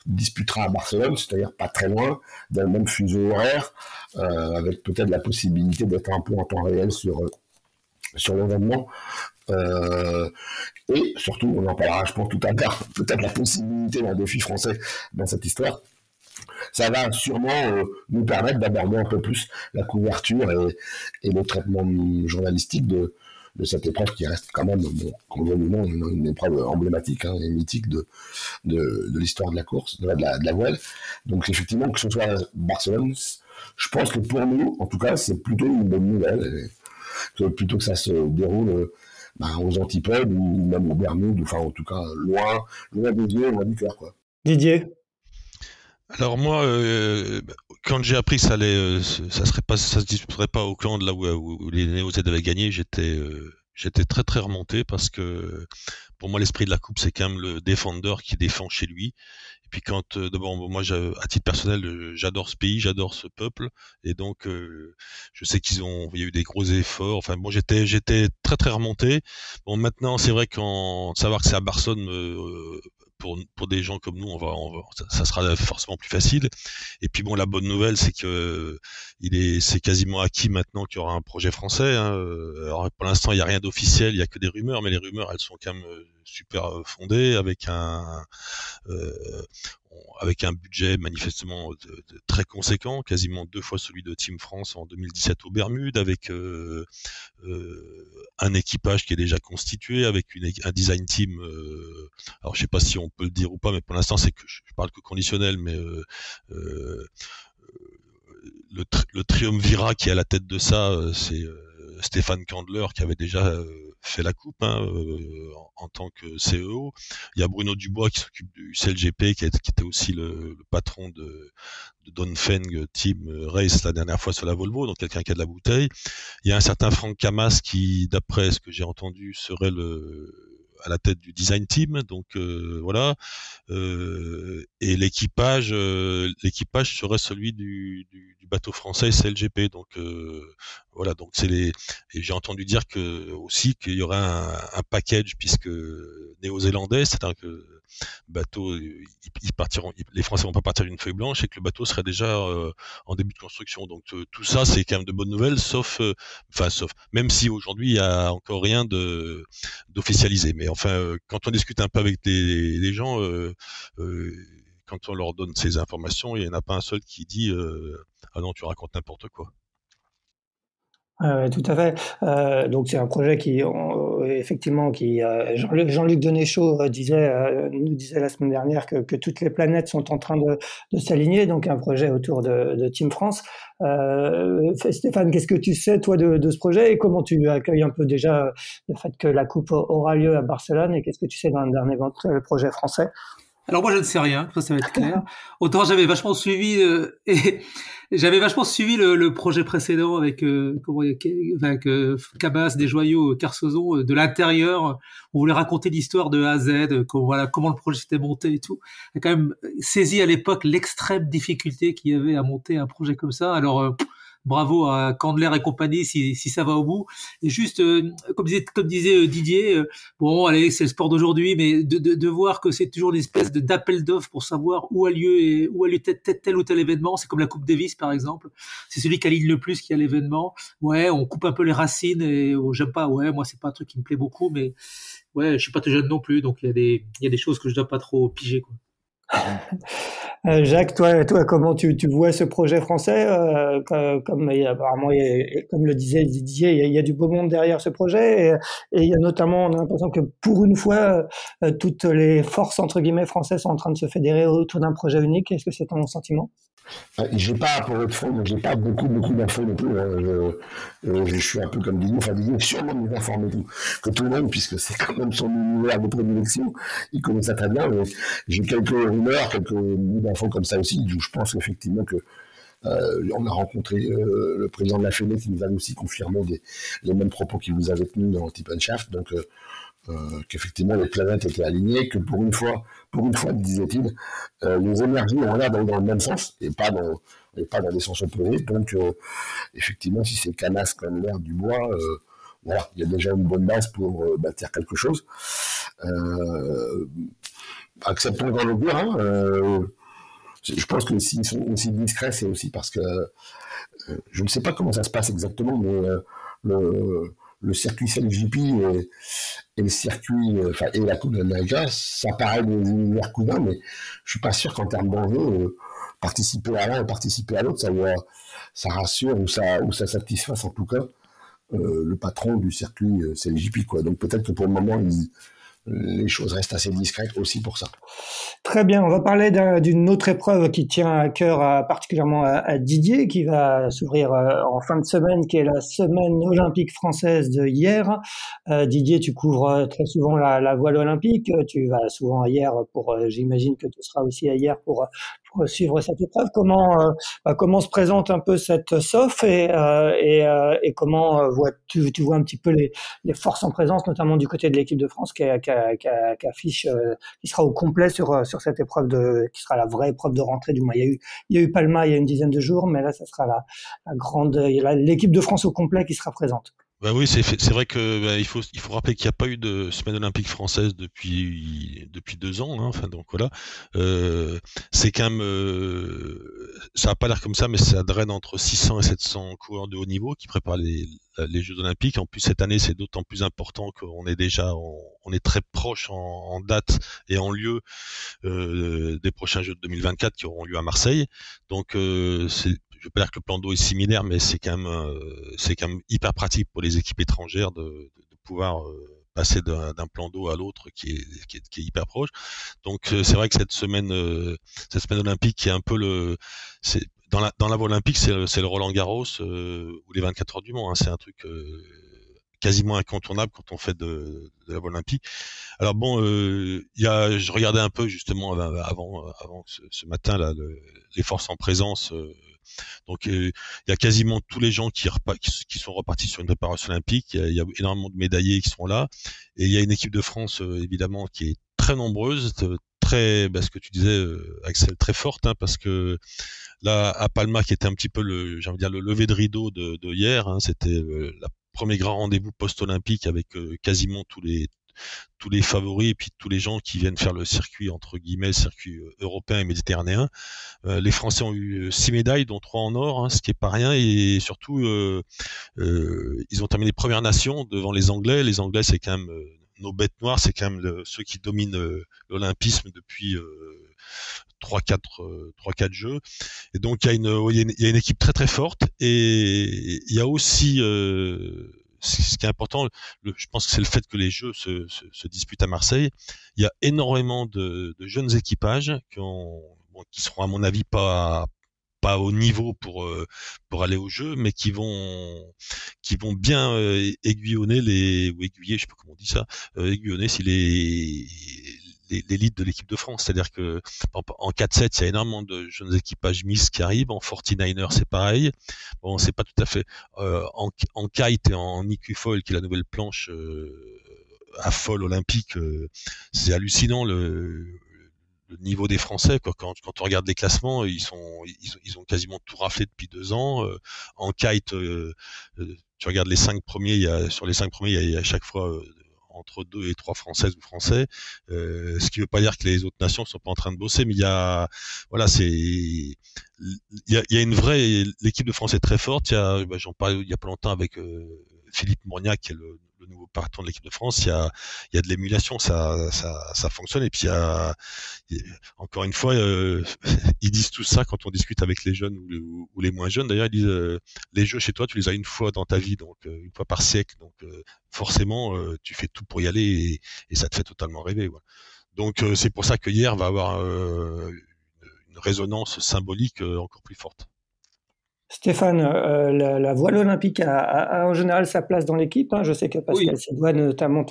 disputera à Barcelone, c'est-à-dire pas très loin, dans le même fuseau horaire, avec peut-être la possibilité d'être un peu en temps réel sur l'événement. Et surtout, on en parlera, je pense, tout à l'heure, peut-être la possibilité d'un défi français dans cette histoire. Ça va sûrement nous permettre d'aborder un peu plus la couverture et le traitement journalistique de cette épreuve qui reste quand même, convenablement, une épreuve emblématique et mythique de l'histoire de la course, de la voile. Donc effectivement, que ce soit à Barcelone, je pense que pour nous, en tout cas, c'est plutôt une bonne nouvelle. Plutôt que ça se déroule aux antipodes ou même aux Bermudes, enfin en tout cas loin des yeux, loin du cœur, quoi. Didier? Alors moi, quand j'ai appris que ça se disputerait pas au Auckland, là où les Néo-Zélandais avaient gagné, j'étais très très remonté, parce que pour moi l'esprit de la coupe c'est quand même le défendeur qui défend chez lui. Et puis moi, à titre personnel, j'adore ce pays, j'adore ce peuple, et donc je sais il y a eu des gros efforts. Enfin bon, j'étais très très remonté. Bon, maintenant c'est vrai savoir que c'est à Barcelone, pour des gens comme nous, ça sera forcément plus facile. Et puis bon, la bonne nouvelle, c'est que c'est quasiment acquis maintenant qu'il y aura un projet français. Alors pour l'instant, il n'y a rien d'officiel, il n'y a que des rumeurs, mais les rumeurs, elles sont quand même super fondées, avec un budget manifestement très conséquent, quasiment 2 fois celui de Team France en 2017 aux Bermudes, avec un équipage qui est déjà constitué, avec un design team. Alors je sais pas si on peut le dire ou pas, mais pour l'instant c'est que je parle que conditionnel, mais le triumvirat qui est à la tête de ça, c'est Stéphane Candler qui avait déjà fait la coupe en tant que CEO. Il y a Bruno Dubois qui s'occupe du CLGP, qui était aussi le patron de Donfeng Team Race la dernière fois sur la Volvo, donc quelqu'un qui a de la bouteille. Il y a un certain Franck Camas qui, d'après ce que j'ai entendu, serait à la tête du design team, donc voilà. Et l'équipage serait celui du bateau français CLGP, donc voilà. Donc et j'ai entendu dire qu'il y aurait un package, puisque néo-zélandais, c'est-à-dire que bateau, les Français vont pas partir d'une feuille blanche, et que le bateau serait déjà en début de construction. Donc tout ça, c'est quand même de bonnes nouvelles, sauf même si aujourd'hui il y a encore rien d'officialisé. Mais enfin, quand on discute un peu avec des gens, quand on leur donne ces informations, il n'y en a pas un seul qui dit ah non, tu racontes n'importe quoi. Tout à fait. Donc c'est un projet qui Jean-Luc Denéchau nous disait la semaine dernière que toutes les planètes sont en train de s'aligner, donc un projet autour de Team France. Stéphane, qu'est-ce que tu sais toi de ce projet, et comment tu accueilles un peu déjà le fait que la coupe aura lieu à Barcelone, et qu'est-ce que tu sais d'un éventuel projet français? Alors moi je ne sais rien, ça va être clair. Autant j'avais vachement suivi le projet précédent avec Cabas, Desjoyaux, Carsozon, de l'intérieur. On voulait raconter l'histoire de A à Z, comment le projet s'était monté et tout. On a quand même saisi à l'époque l'extrême difficulté qu'il y avait à monter un projet comme ça. Alors bravo à Candler et compagnie si ça va au bout. Et juste, comme disait Didier, bon, allez, c'est le sport d'aujourd'hui, mais de voir que c'est toujours une espèce d'appel d'offres pour savoir où a lieu tel ou tel événement. C'est comme la Coupe Davis, par exemple. C'est celui qui aligne le plus qui a l'événement. Ouais, on coupe un peu les racines et j'aime pas. Ouais, moi, c'est pas un truc qui me plaît beaucoup, mais ouais, je suis pas tout jeune non plus, donc il y a des choses que je dois pas trop piger, quoi. Jacques, toi, comment tu vois ce projet français comme apparemment, comme le disait Didier, il y a du beau monde derrière ce projet et il y a notamment, on a l'impression que pour une fois, toutes les forces entre guillemets françaises sont en train de se fédérer autour d'un projet unique. Est-ce que c'est ton sentiment? J'ai pas beaucoup d'infos non plus. Je suis un peu comme Didier, sûrement des informés que tout le monde, puisque c'est quand même son univers de prédilection. Il connaît ça très bien, mais j'ai quelques rumeurs, quelques infos comme ça aussi. Je pense effectivement que on a rencontré le président de la FED qui nous avait aussi confirmé les mêmes propos qu'il vous avait tenus dans Tippenshaft. Donc qu'effectivement les planètes étaient alignées, que pour une fois, disait-il, les énergies ont l'air d'aller dans le même sens et pas dans des sens opposés. Donc effectivement, si c'est canasse comme l'air du bois, voilà, il y a déjà une bonne base pour bâtir quelque chose. Acceptons dans le dire. Je pense que s'ils sont aussi discrets, c'est aussi parce que je ne sais pas comment ça se passe exactement, mais le circuit CLGP et le circuit, et la Coupe de Niagara, ça paraît des univers cousins, mais je suis pas sûr qu'en termes d'enjeu, participer à l'un et participer à l'autre, ça rassure ou ça satisfasse en tout cas le patron du circuit CLGP, quoi. Donc peut-être que pour le moment, les choses restent assez discrètes aussi pour ça. Très bien, on va parler d'une autre épreuve qui tient à cœur particulièrement à Didier, qui va s'ouvrir en fin de semaine, qui est la semaine olympique française de hier. Didier, tu couvres très souvent la voile olympique, tu vas souvent à hier, j'imagine que tu seras aussi à hier pour suivre cette épreuve. Comment se présente un peu cette SOF et comment tu vois un petit peu les forces en présence, notamment du côté de l'équipe de France qui affiche, qui sera au complet sur cette épreuve qui sera la vraie épreuve de rentrée du mois. Il y a eu Palma il y a une dizaine de jours, mais là ça sera l'équipe de France au complet qui sera présente. Bah oui, c'est vrai que il faut rappeler qu'il n'y a pas eu de semaine olympique française depuis 2 ans. Enfin donc voilà, c'est quand même ça a pas l'air comme ça, mais ça draine entre 600 et 700 coureurs de haut niveau qui préparent les Jeux olympiques. En plus cette année, c'est d'autant plus important qu'on est déjà on est très proche en date et en lieu des prochains Jeux de 2024 qui auront lieu à Marseille. Donc je veux pas dire que le plan d'eau est similaire, mais c'est quand même hyper pratique pour les équipes étrangères de pouvoir passer d'un plan d'eau à l'autre qui est hyper proche. Donc c'est vrai que cette semaine olympique qui est un peu dans la voie olympique, c'est le Roland-Garros ou les 24 heures du Mans. C'est un truc quasiment incontournable quand on fait de la voile olympique. Alors bon, je regardais un peu justement avant ce matin là les forces en présence. Donc il y a quasiment tous les gens qui sont repartis sur une préparation olympique. Il y a énormément de médaillés qui sont là et il y a une équipe de France évidemment qui est très nombreuse, très, ce que tu disais Axel, très forte, parce que là à Palma, qui était un petit peu le lever de rideau de hier, c'était le premier grand rendez-vous post-olympique avec quasiment tous les favoris et puis tous les gens qui viennent faire le circuit, entre guillemets, circuit européen et méditerranéen. Les Français ont eu 6 médailles, dont 3 en or, ce qui est pas rien, et surtout ils ont terminé Première Nation devant les Anglais. Les Anglais, c'est quand même nos bêtes noires, c'est quand même ceux qui dominent l'olympisme depuis 3-4 jeux. Et donc il y a une équipe très très forte, et il y a aussi ce qui est important, je pense que c'est le fait que les Jeux se disputent à Marseille. Il y a énormément de jeunes équipages qui seront à mon avis pas au niveau pour aller aux Jeux, mais qui vont bien aiguillonner si l'élite de l'équipe de France. C'est-à-dire que en 4-7, il y a énormément de jeunes équipages mixtes qui arrivent. En 49er, c'est pareil. Bon, c'est pas tout à fait en kite et en IQ foil, qui est la nouvelle planche à foil olympique. C'est hallucinant le niveau des Français, quoi. Quand on regarde les classements, ils ont quasiment tout raflé depuis 2 ans. En kite, tu regardes les 5 premiers. Il y a à chaque fois entre 2 et 3 Françaises ou Français, ce qui ne veut pas dire que les autres nations ne sont pas en train de bosser, mais il y a une vraie, l'équipe de France est très forte. J'en parlais il y a pas longtemps avec Philippe Mourniac, qui est le nouveau patron de l'équipe de France, il y a de l'émulation, ça fonctionne. Et puis, encore une fois, ils disent tout ça quand on discute avec les jeunes ou les moins jeunes. D'ailleurs, ils disent les jeux chez toi, tu les as une fois dans ta vie, donc une fois par siècle. Donc, forcément, tu fais tout pour y aller et ça te fait totalement rêver. Voilà. Donc, c'est pour ça que hier va avoir une résonance symbolique encore plus forte. Stéphane, la voile olympique a en général sa place dans l'équipe. Hein. Je sais que Pascal Sidoine, notamment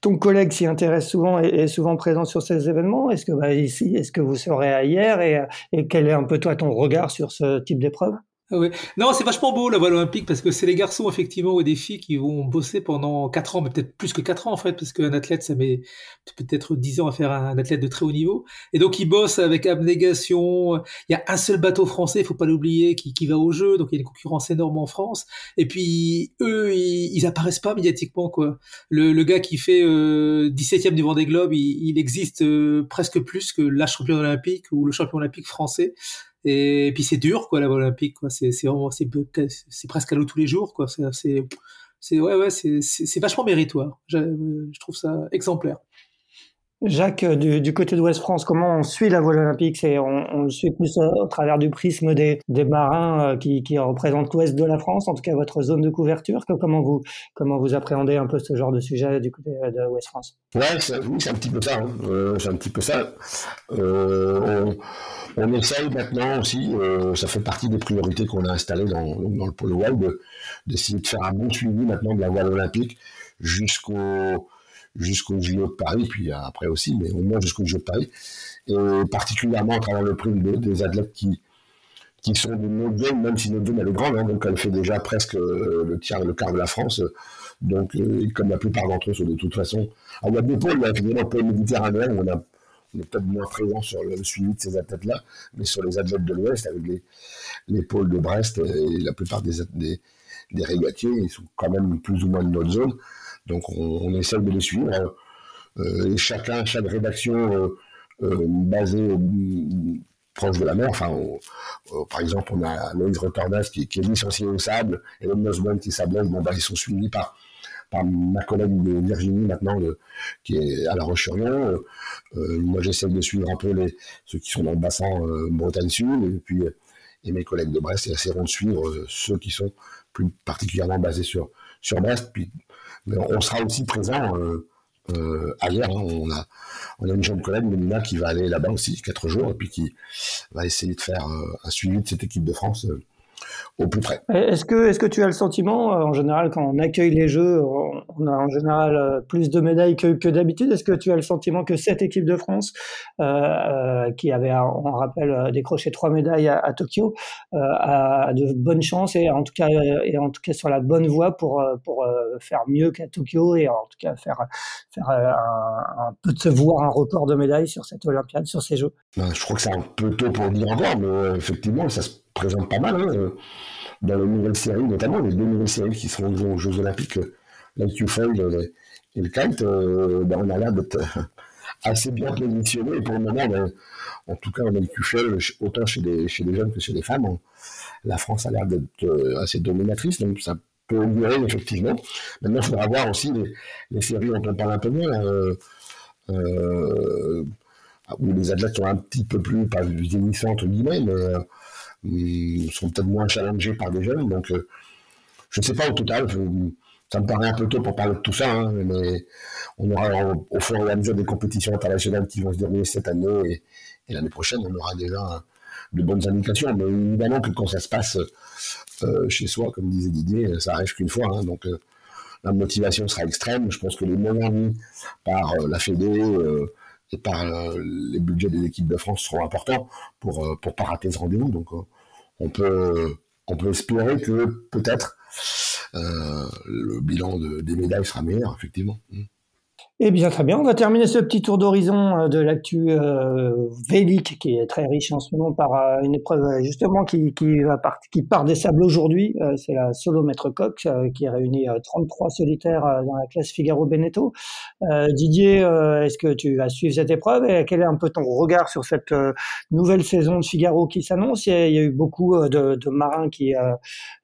ton collègue, s'y intéresse souvent et est souvent présent sur ces événements. Est-ce que ici, est-ce que vous serez à hier et quel est un peu toi ton regard sur ce type d'épreuve? Oui. Non, c'est vachement beau la voile olympique parce que c'est les garçons effectivement ou des filles qui vont bosser pendant 4 ans, mais peut-être plus que 4 ans en fait, parce qu'un athlète ça met peut-être 10 ans à faire un athlète de très haut niveau, et donc ils bossent avec abnégation. Il y a un seul bateau français, il faut pas l'oublier, qui va au jeu, donc il y a une concurrence énorme en France. Et puis eux ils apparaissent pas médiatiquement quoi. Le gars qui fait 17e du Vendée Globe, il existe presque plus que la championne olympique ou le champion olympique français. Et puis c'est dur quoi la voile olympique quoi, c'est presque à l'eau tous les jours quoi, c'est vachement méritoire. Je trouve ça exemplaire. Jacques, du côté d'Ouest-France, comment on suit la voile olympique? On le suit plus au travers du prisme des marins qui représentent l'ouest de la France, en tout cas votre zone de couverture. Comment vous appréhendez un peu ce genre de sujet du côté de Ouest-France? Ouais, c'est un petit peu ça. C'est un petit peu ça. On essaye maintenant aussi, ça fait partie des priorités qu'on a installées dans le pôle voile, d'essayer de faire un bon suivi maintenant de la voile olympique jusqu'au JO de Paris, puis après aussi, mais au moins jusqu'au JO de Paris, et particulièrement à travers le prix des athlètes qui sont de notre zone, même si notre zone elle est grande, hein, donc elle fait déjà presque le quart de la France, donc comme la plupart d'entre eux sont de toute façon, on a deux pôles, finalement le pôle méditerranéen, on est peut-être moins présent sur le suivi de ces athlètes-là, mais sur les athlètes de l'Ouest, avec les pôles de Brest, et la plupart des régatiers, ils sont quand même plus ou moins de notre zone. Donc on essaie de les suivre. Et chaque rédaction basée proche de la mer. Enfin, par exemple, on a Loïs Retornas qui est licencié au sable, et Elon Nosman qui s'ablève. Bon, ils sont suivis par ma collègue de Virginie maintenant, qui est à La Roche-sur-Yon. Moi, j'essaie de suivre un peu ceux qui sont dans le bassin Bretagne Sud, et puis mes collègues de Brest essaieront de suivre ceux qui sont plus particulièrement basés sur Brest. Puis, on sera aussi présent ailleurs. Hein. On a une jeune collègue, Mélina, qui va aller là-bas aussi 4 jours et puis qui va essayer de faire un suivi de cette équipe de France au plus près. Est-ce que tu as le sentiment, en général, quand on accueille les Jeux, on a en général plus de médailles que d'habitude. Est-ce que tu as le sentiment que cette équipe de France, qui avait, on rappelle, décroché 3 médailles à Tokyo, a de bonnes chances et en tout cas sur la bonne voie pour faire mieux qu'à Tokyo et en tout cas faire se voir un record de médailles sur cette Olympiade, sur ces Jeux? Je crois que c'est un peu tôt pour dire encore, mais effectivement, ça se présente pas mal, hein, dans les nouvelles séries, notamment les 2 nouvelles séries qui seront aux Jeux Olympiques, l'Aquafoil et le Kite. On a l'air d'être assez bien positionnés, et pour le moment, en tout cas, on a l'Aquafoil, autant chez les jeunes que chez les femmes, la France a l'air d'être assez dominatrice, donc ça peut augurer effectivement. Maintenant, il faudra voir aussi les séries dont on parle un peu moins, où les athlètes sont un petit peu plus, pas vieillissants entre guillemets, mais sont peut-être moins challengés par des jeunes, donc je ne sais pas au total, ça me paraît un peu tôt pour parler de tout ça, hein, mais on aura au fur et à mesure des compétitions internationales qui vont se dérouler cette année et l'année prochaine, on aura déjà de bonnes indications, mais évidemment que quand ça se passe chez soi, comme disait Didier, ça arrive qu'une fois, hein, donc la motivation sera extrême. Je pense que les moyens mis par la FEDE et par les budgets des équipes de France seront importants pour ne pas rater ce rendez-vous, donc on peut espérer que peut-être le bilan des médailles sera meilleur, effectivement. Eh bien, très bien. On va terminer ce petit tour d'horizon de l'actu vélique qui est très riche en ce moment par une épreuve justement qui part des sables aujourd'hui. C'est la solo maître coq qui réunit 33 solitaires dans la classe Figaro Benetto. Didier, est-ce que tu vas suivre cette épreuve et quel est un peu ton regard sur cette nouvelle saison de Figaro qui s'annonce? Il y a eu beaucoup de marins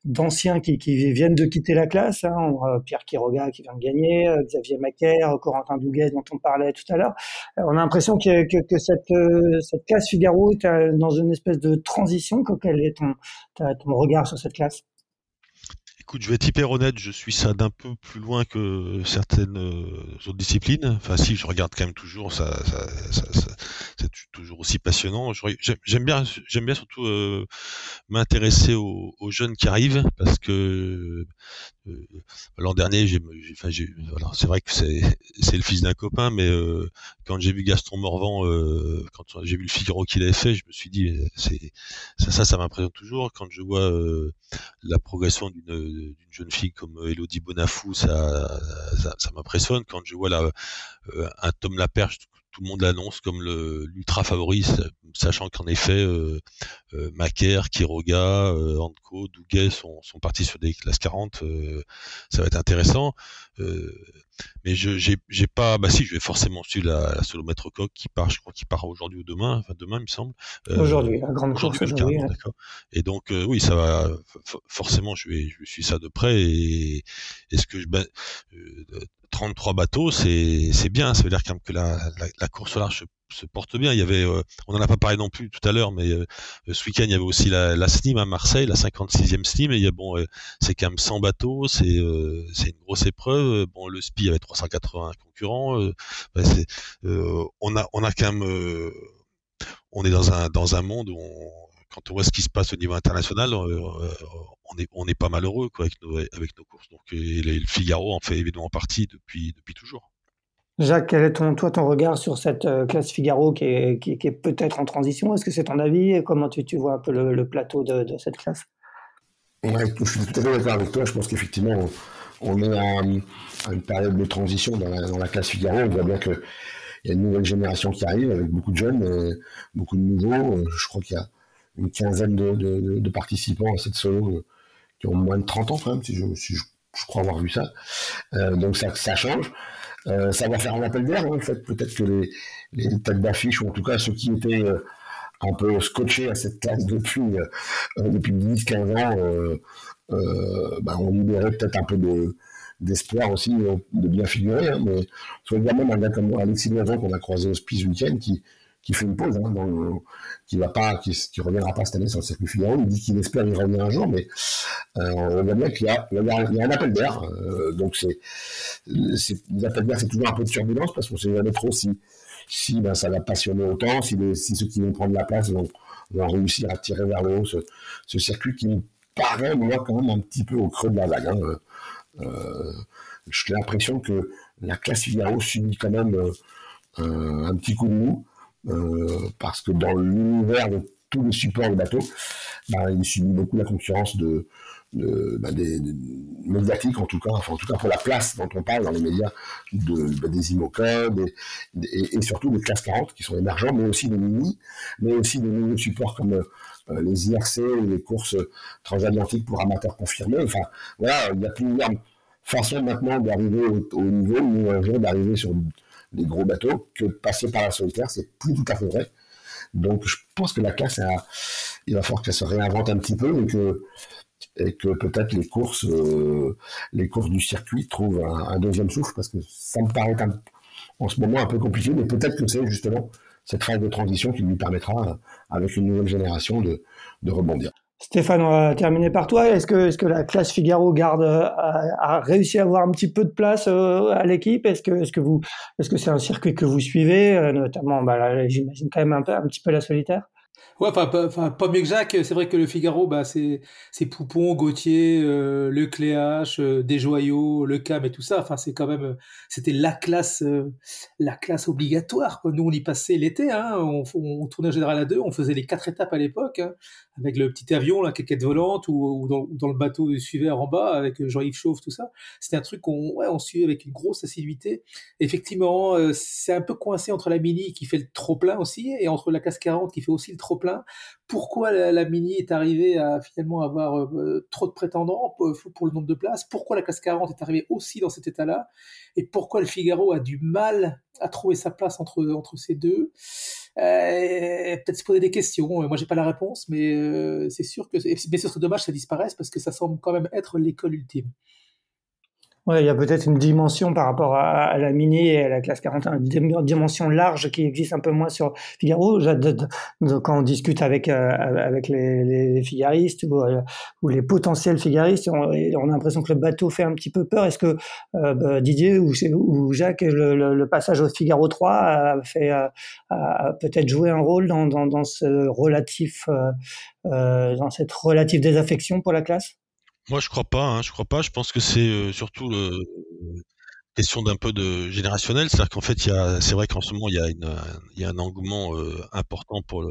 d'anciens qui viennent de quitter la classe. Hein. Pierre Quiroga qui vient de gagner, Xavier Macaire, Corentin Goudouguet dont on parlait tout à l'heure. On a l'impression que cette classe Figaro est dans une espèce de transition. Quel est ton regard sur cette classe? Écoute, je vais être hyper honnête, je suis ça d'un peu plus loin que certaines autres disciplines. Enfin, si, je regarde quand même toujours, ça c'est toujours aussi passionnant. J'aime bien surtout m'intéresser aux jeunes qui arrivent parce que l'an dernier, c'est vrai que c'est le fils d'un copain, mais quand j'ai vu Gaston Morvan, quand j'ai vu le Figaro qu'il avait fait, je me suis dit, ça m'impressionne toujours. Quand je vois la progression d'une jeune fille comme Elodie Bonafou, ça m'impressionne. Quand je vois un Tom Laperche, tout le monde l'annonce comme l'ultra favori, sachant qu'en effet, Macaire, Quiroga, Anko, Douguet sont partis sur des classes 40, ça va être intéressant. Mais j'ai pas, bah si, je vais forcément suivre la solo maître coq qui part, je crois qu'il part aujourd'hui ou demain, enfin demain il me semble. Aujourd'hui, la grande course aujourd'hui. Hein. D'accord. Et donc oui, ça va forcément, je vais suivre ça de près. Et est-ce que 33 bateaux, c'est bien, ça veut dire quand même que la course au large se porte bien. Il y avait, on n'en a pas parlé non plus tout à l'heure, mais ce week-end il y avait aussi la SNIM à Marseille, la 56e SNIM. Et il y a c'est quand même 100 bateaux, c'est une grosse épreuve. Bon, le SPI avait 380 concurrents. On a quand même, on est dans un monde où quand on voit ce qui se passe au niveau international, on est pas mal heureux quoi, avec nos courses. Donc le Figaro en fait évidemment partie depuis toujours. Jacques, quel est ton regard sur cette classe Figaro qui est peut-être en transition? Est-ce que c'est ton avis et comment tu vois un peu le plateau de cette classe? Ouais, je suis tout à fait d'accord avec toi. Je pense qu'effectivement, on est à une période de transition dans la classe Figaro. On voit bien qu'il y a une nouvelle génération qui arrive avec beaucoup de jeunes, beaucoup de nouveaux. Je crois qu'il y a une quinzaine de participants à cette solo qui ont moins de 30 ans quand même, si je crois avoir vu ça. Donc ça change. Ça va faire un appel d'air, en fait. Peut-être que les têtes d'affiche, ou en tout cas ceux qui étaient un peu scotchés à cette classe depuis 10-15 ans, ont libéré peut-être un peu d'espoir aussi de bien figurer. Hein, mais je regarde même un gars comme Alexis Lavant qu'on a croisé au SPI ce week-end qui fait une pause, hein, qui reviendra pas cette année sur le circuit Figaro. Il dit qu'il espère y revenir un jour, mais on voit bien qu'il y a un appel d'air. Donc l'appel d'air, c'est toujours un peu de turbulence, parce qu'on ne sait jamais trop si ça va passionner autant, si ceux qui vont prendre la place vont réussir à tirer vers le haut ce circuit qui me paraît, moi, quand même un petit peu au creux de la vague. Hein. J'ai l'impression que la classe Figaro subit quand même un petit coup de mou. Parce que dans l'univers de tous les supports de bateaux, il subit beaucoup la concurrence des médiatiques, en tout cas pour la place dont on parle dans les médias, des Imoca, et surtout des classes 40 qui sont émergents, mais aussi des nouveaux supports comme les IRC, les courses transatlantiques pour amateurs confirmés. Enfin, voilà, il y a plusieurs façons maintenant d'arriver au niveau, ou un jour d'arriver sur des gros bateaux, que passer par la solitaire, c'est plus tout à fait vrai. Donc je pense que la classe, il va falloir qu'elle se réinvente un petit peu et que peut-être les courses du circuit trouvent un deuxième souffle, parce que ça me paraît en ce moment un peu compliqué, mais peut-être que c'est justement cette phase de transition qui lui permettra, avec une nouvelle génération, de rebondir. Stéphane, on va terminer par toi. Est-ce que la classe Figaro a réussi à avoir un petit peu de place à l'équipe? Est-ce que c'est un circuit que vous suivez, notamment, j'imagine quand même un petit peu la solitaire? Ouais, enfin, pas mieux que Jacques. C'est vrai que le Figaro, c'est Poupon, Gauthier, le Cléache, Desjoyaux, le Cam et tout ça. Enfin, c'est quand même, c'était la classe obligatoire, quoi. Nous, on y passait l'été, hein. On tournait en général à deux. On faisait les 4 étapes à l'époque, hein, avec le petit avion, la quéquette volante, ou dans le bateau du suiveur en bas avec Jean-Yves Chauve, tout ça. C'était un truc qu'on suivait avec une grosse assiduité. Effectivement, c'est un peu coincé entre la Mini qui fait le trop plein aussi et entre la classe 40 qui fait aussi le trop plein. Pourquoi la Mini est arrivée à finalement avoir trop de prétendants pour le nombre de places? Pourquoi la classe 40 est arrivée aussi dans cet état-là? Et pourquoi le Figaro a du mal à trouver sa place entre ces deux? Peut-être se poser des questions. Moi, j'ai pas la réponse, mais c'est sûr que ce serait dommage que ça disparaisse parce que ça semble quand même être l'école ultime. Ouais, il y a peut-être une dimension par rapport à la Mini et à la classe 41, une dimension large qui existe un peu moins sur Figaro. Quand on discute avec les figaristes ou les potentiels figaristes, on a l'impression que le bateau fait un petit peu peur. Est-ce que Didier ou Jacques, le passage au Figaro 3 a peut-être joué un rôle dans cette relative désaffection pour la classe? Moi, je crois pas. Je crois pas. Je pense que c'est surtout question d'un peu de générationnel. C'est-à-dire qu'en fait, c'est vrai qu'en ce moment, il y a un engouement important pour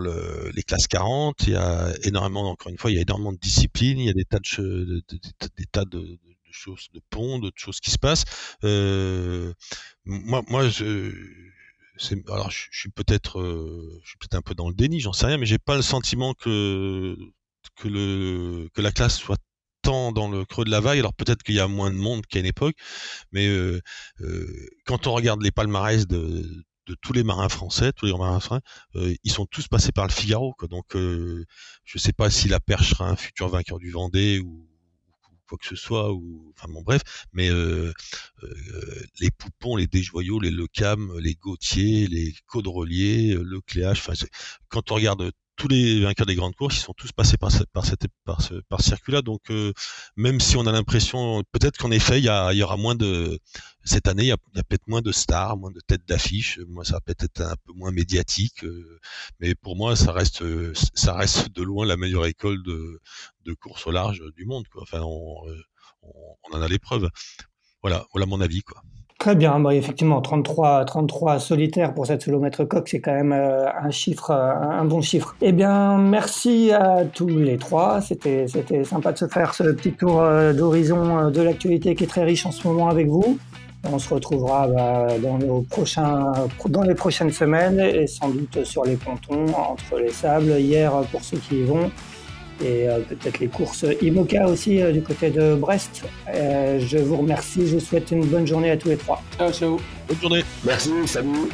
les classes 40. Il y a énormément, encore une fois, il y a énormément de disciplines. Il y a des tas de choses, de ponts, de choses qui se passent. Moi, alors, je suis peut-être un peu dans le déni. J'en sais rien, mais j'ai pas le sentiment que la classe soit tant dans le creux de la vague. Alors peut-être qu'il y a moins de monde qu'à une époque, mais quand on regarde les palmarès de tous les marins français, ils sont tous passés par le Figaro, quoi. Donc je sais pas si la perche sera un futur vainqueur du Vendée ou quoi que ce soit, ou enfin bon bref, mais les Poupons, les Desjoyaux, les Lecam, les Gauthier, les Caudrelier, le Cléache, quand on regarde tous les vainqueurs des grandes courses, ils sont tous passés par ce circuit-là. Donc, même si on a l'impression, peut-être qu'en effet, il y aura moins de cette année, il y a peut-être moins de stars, moins de têtes d'affiche. Moi, ça va peut-être être un peu moins médiatique, mais pour moi, ça reste de loin la meilleure école de course au large du monde, quoi. Enfin, on en a les preuves. Voilà mon avis, quoi. Très bien, bah effectivement, 33 solitaires pour 7 km coque, c'est quand même un bon chiffre. Eh bien, merci à tous les trois, c'était sympa de se faire ce petit tour d'horizon de l'actualité qui est très riche en ce moment avec vous. On se retrouvera dans les prochaines semaines et sans doute sur les pontons, entre les sables, hier pour ceux qui y vont. Et peut-être les courses Imoca aussi du côté de Brest. Je vous remercie, je vous souhaite une bonne journée à tous les trois. Ciao, ciao. Bonne journée. Merci, salut.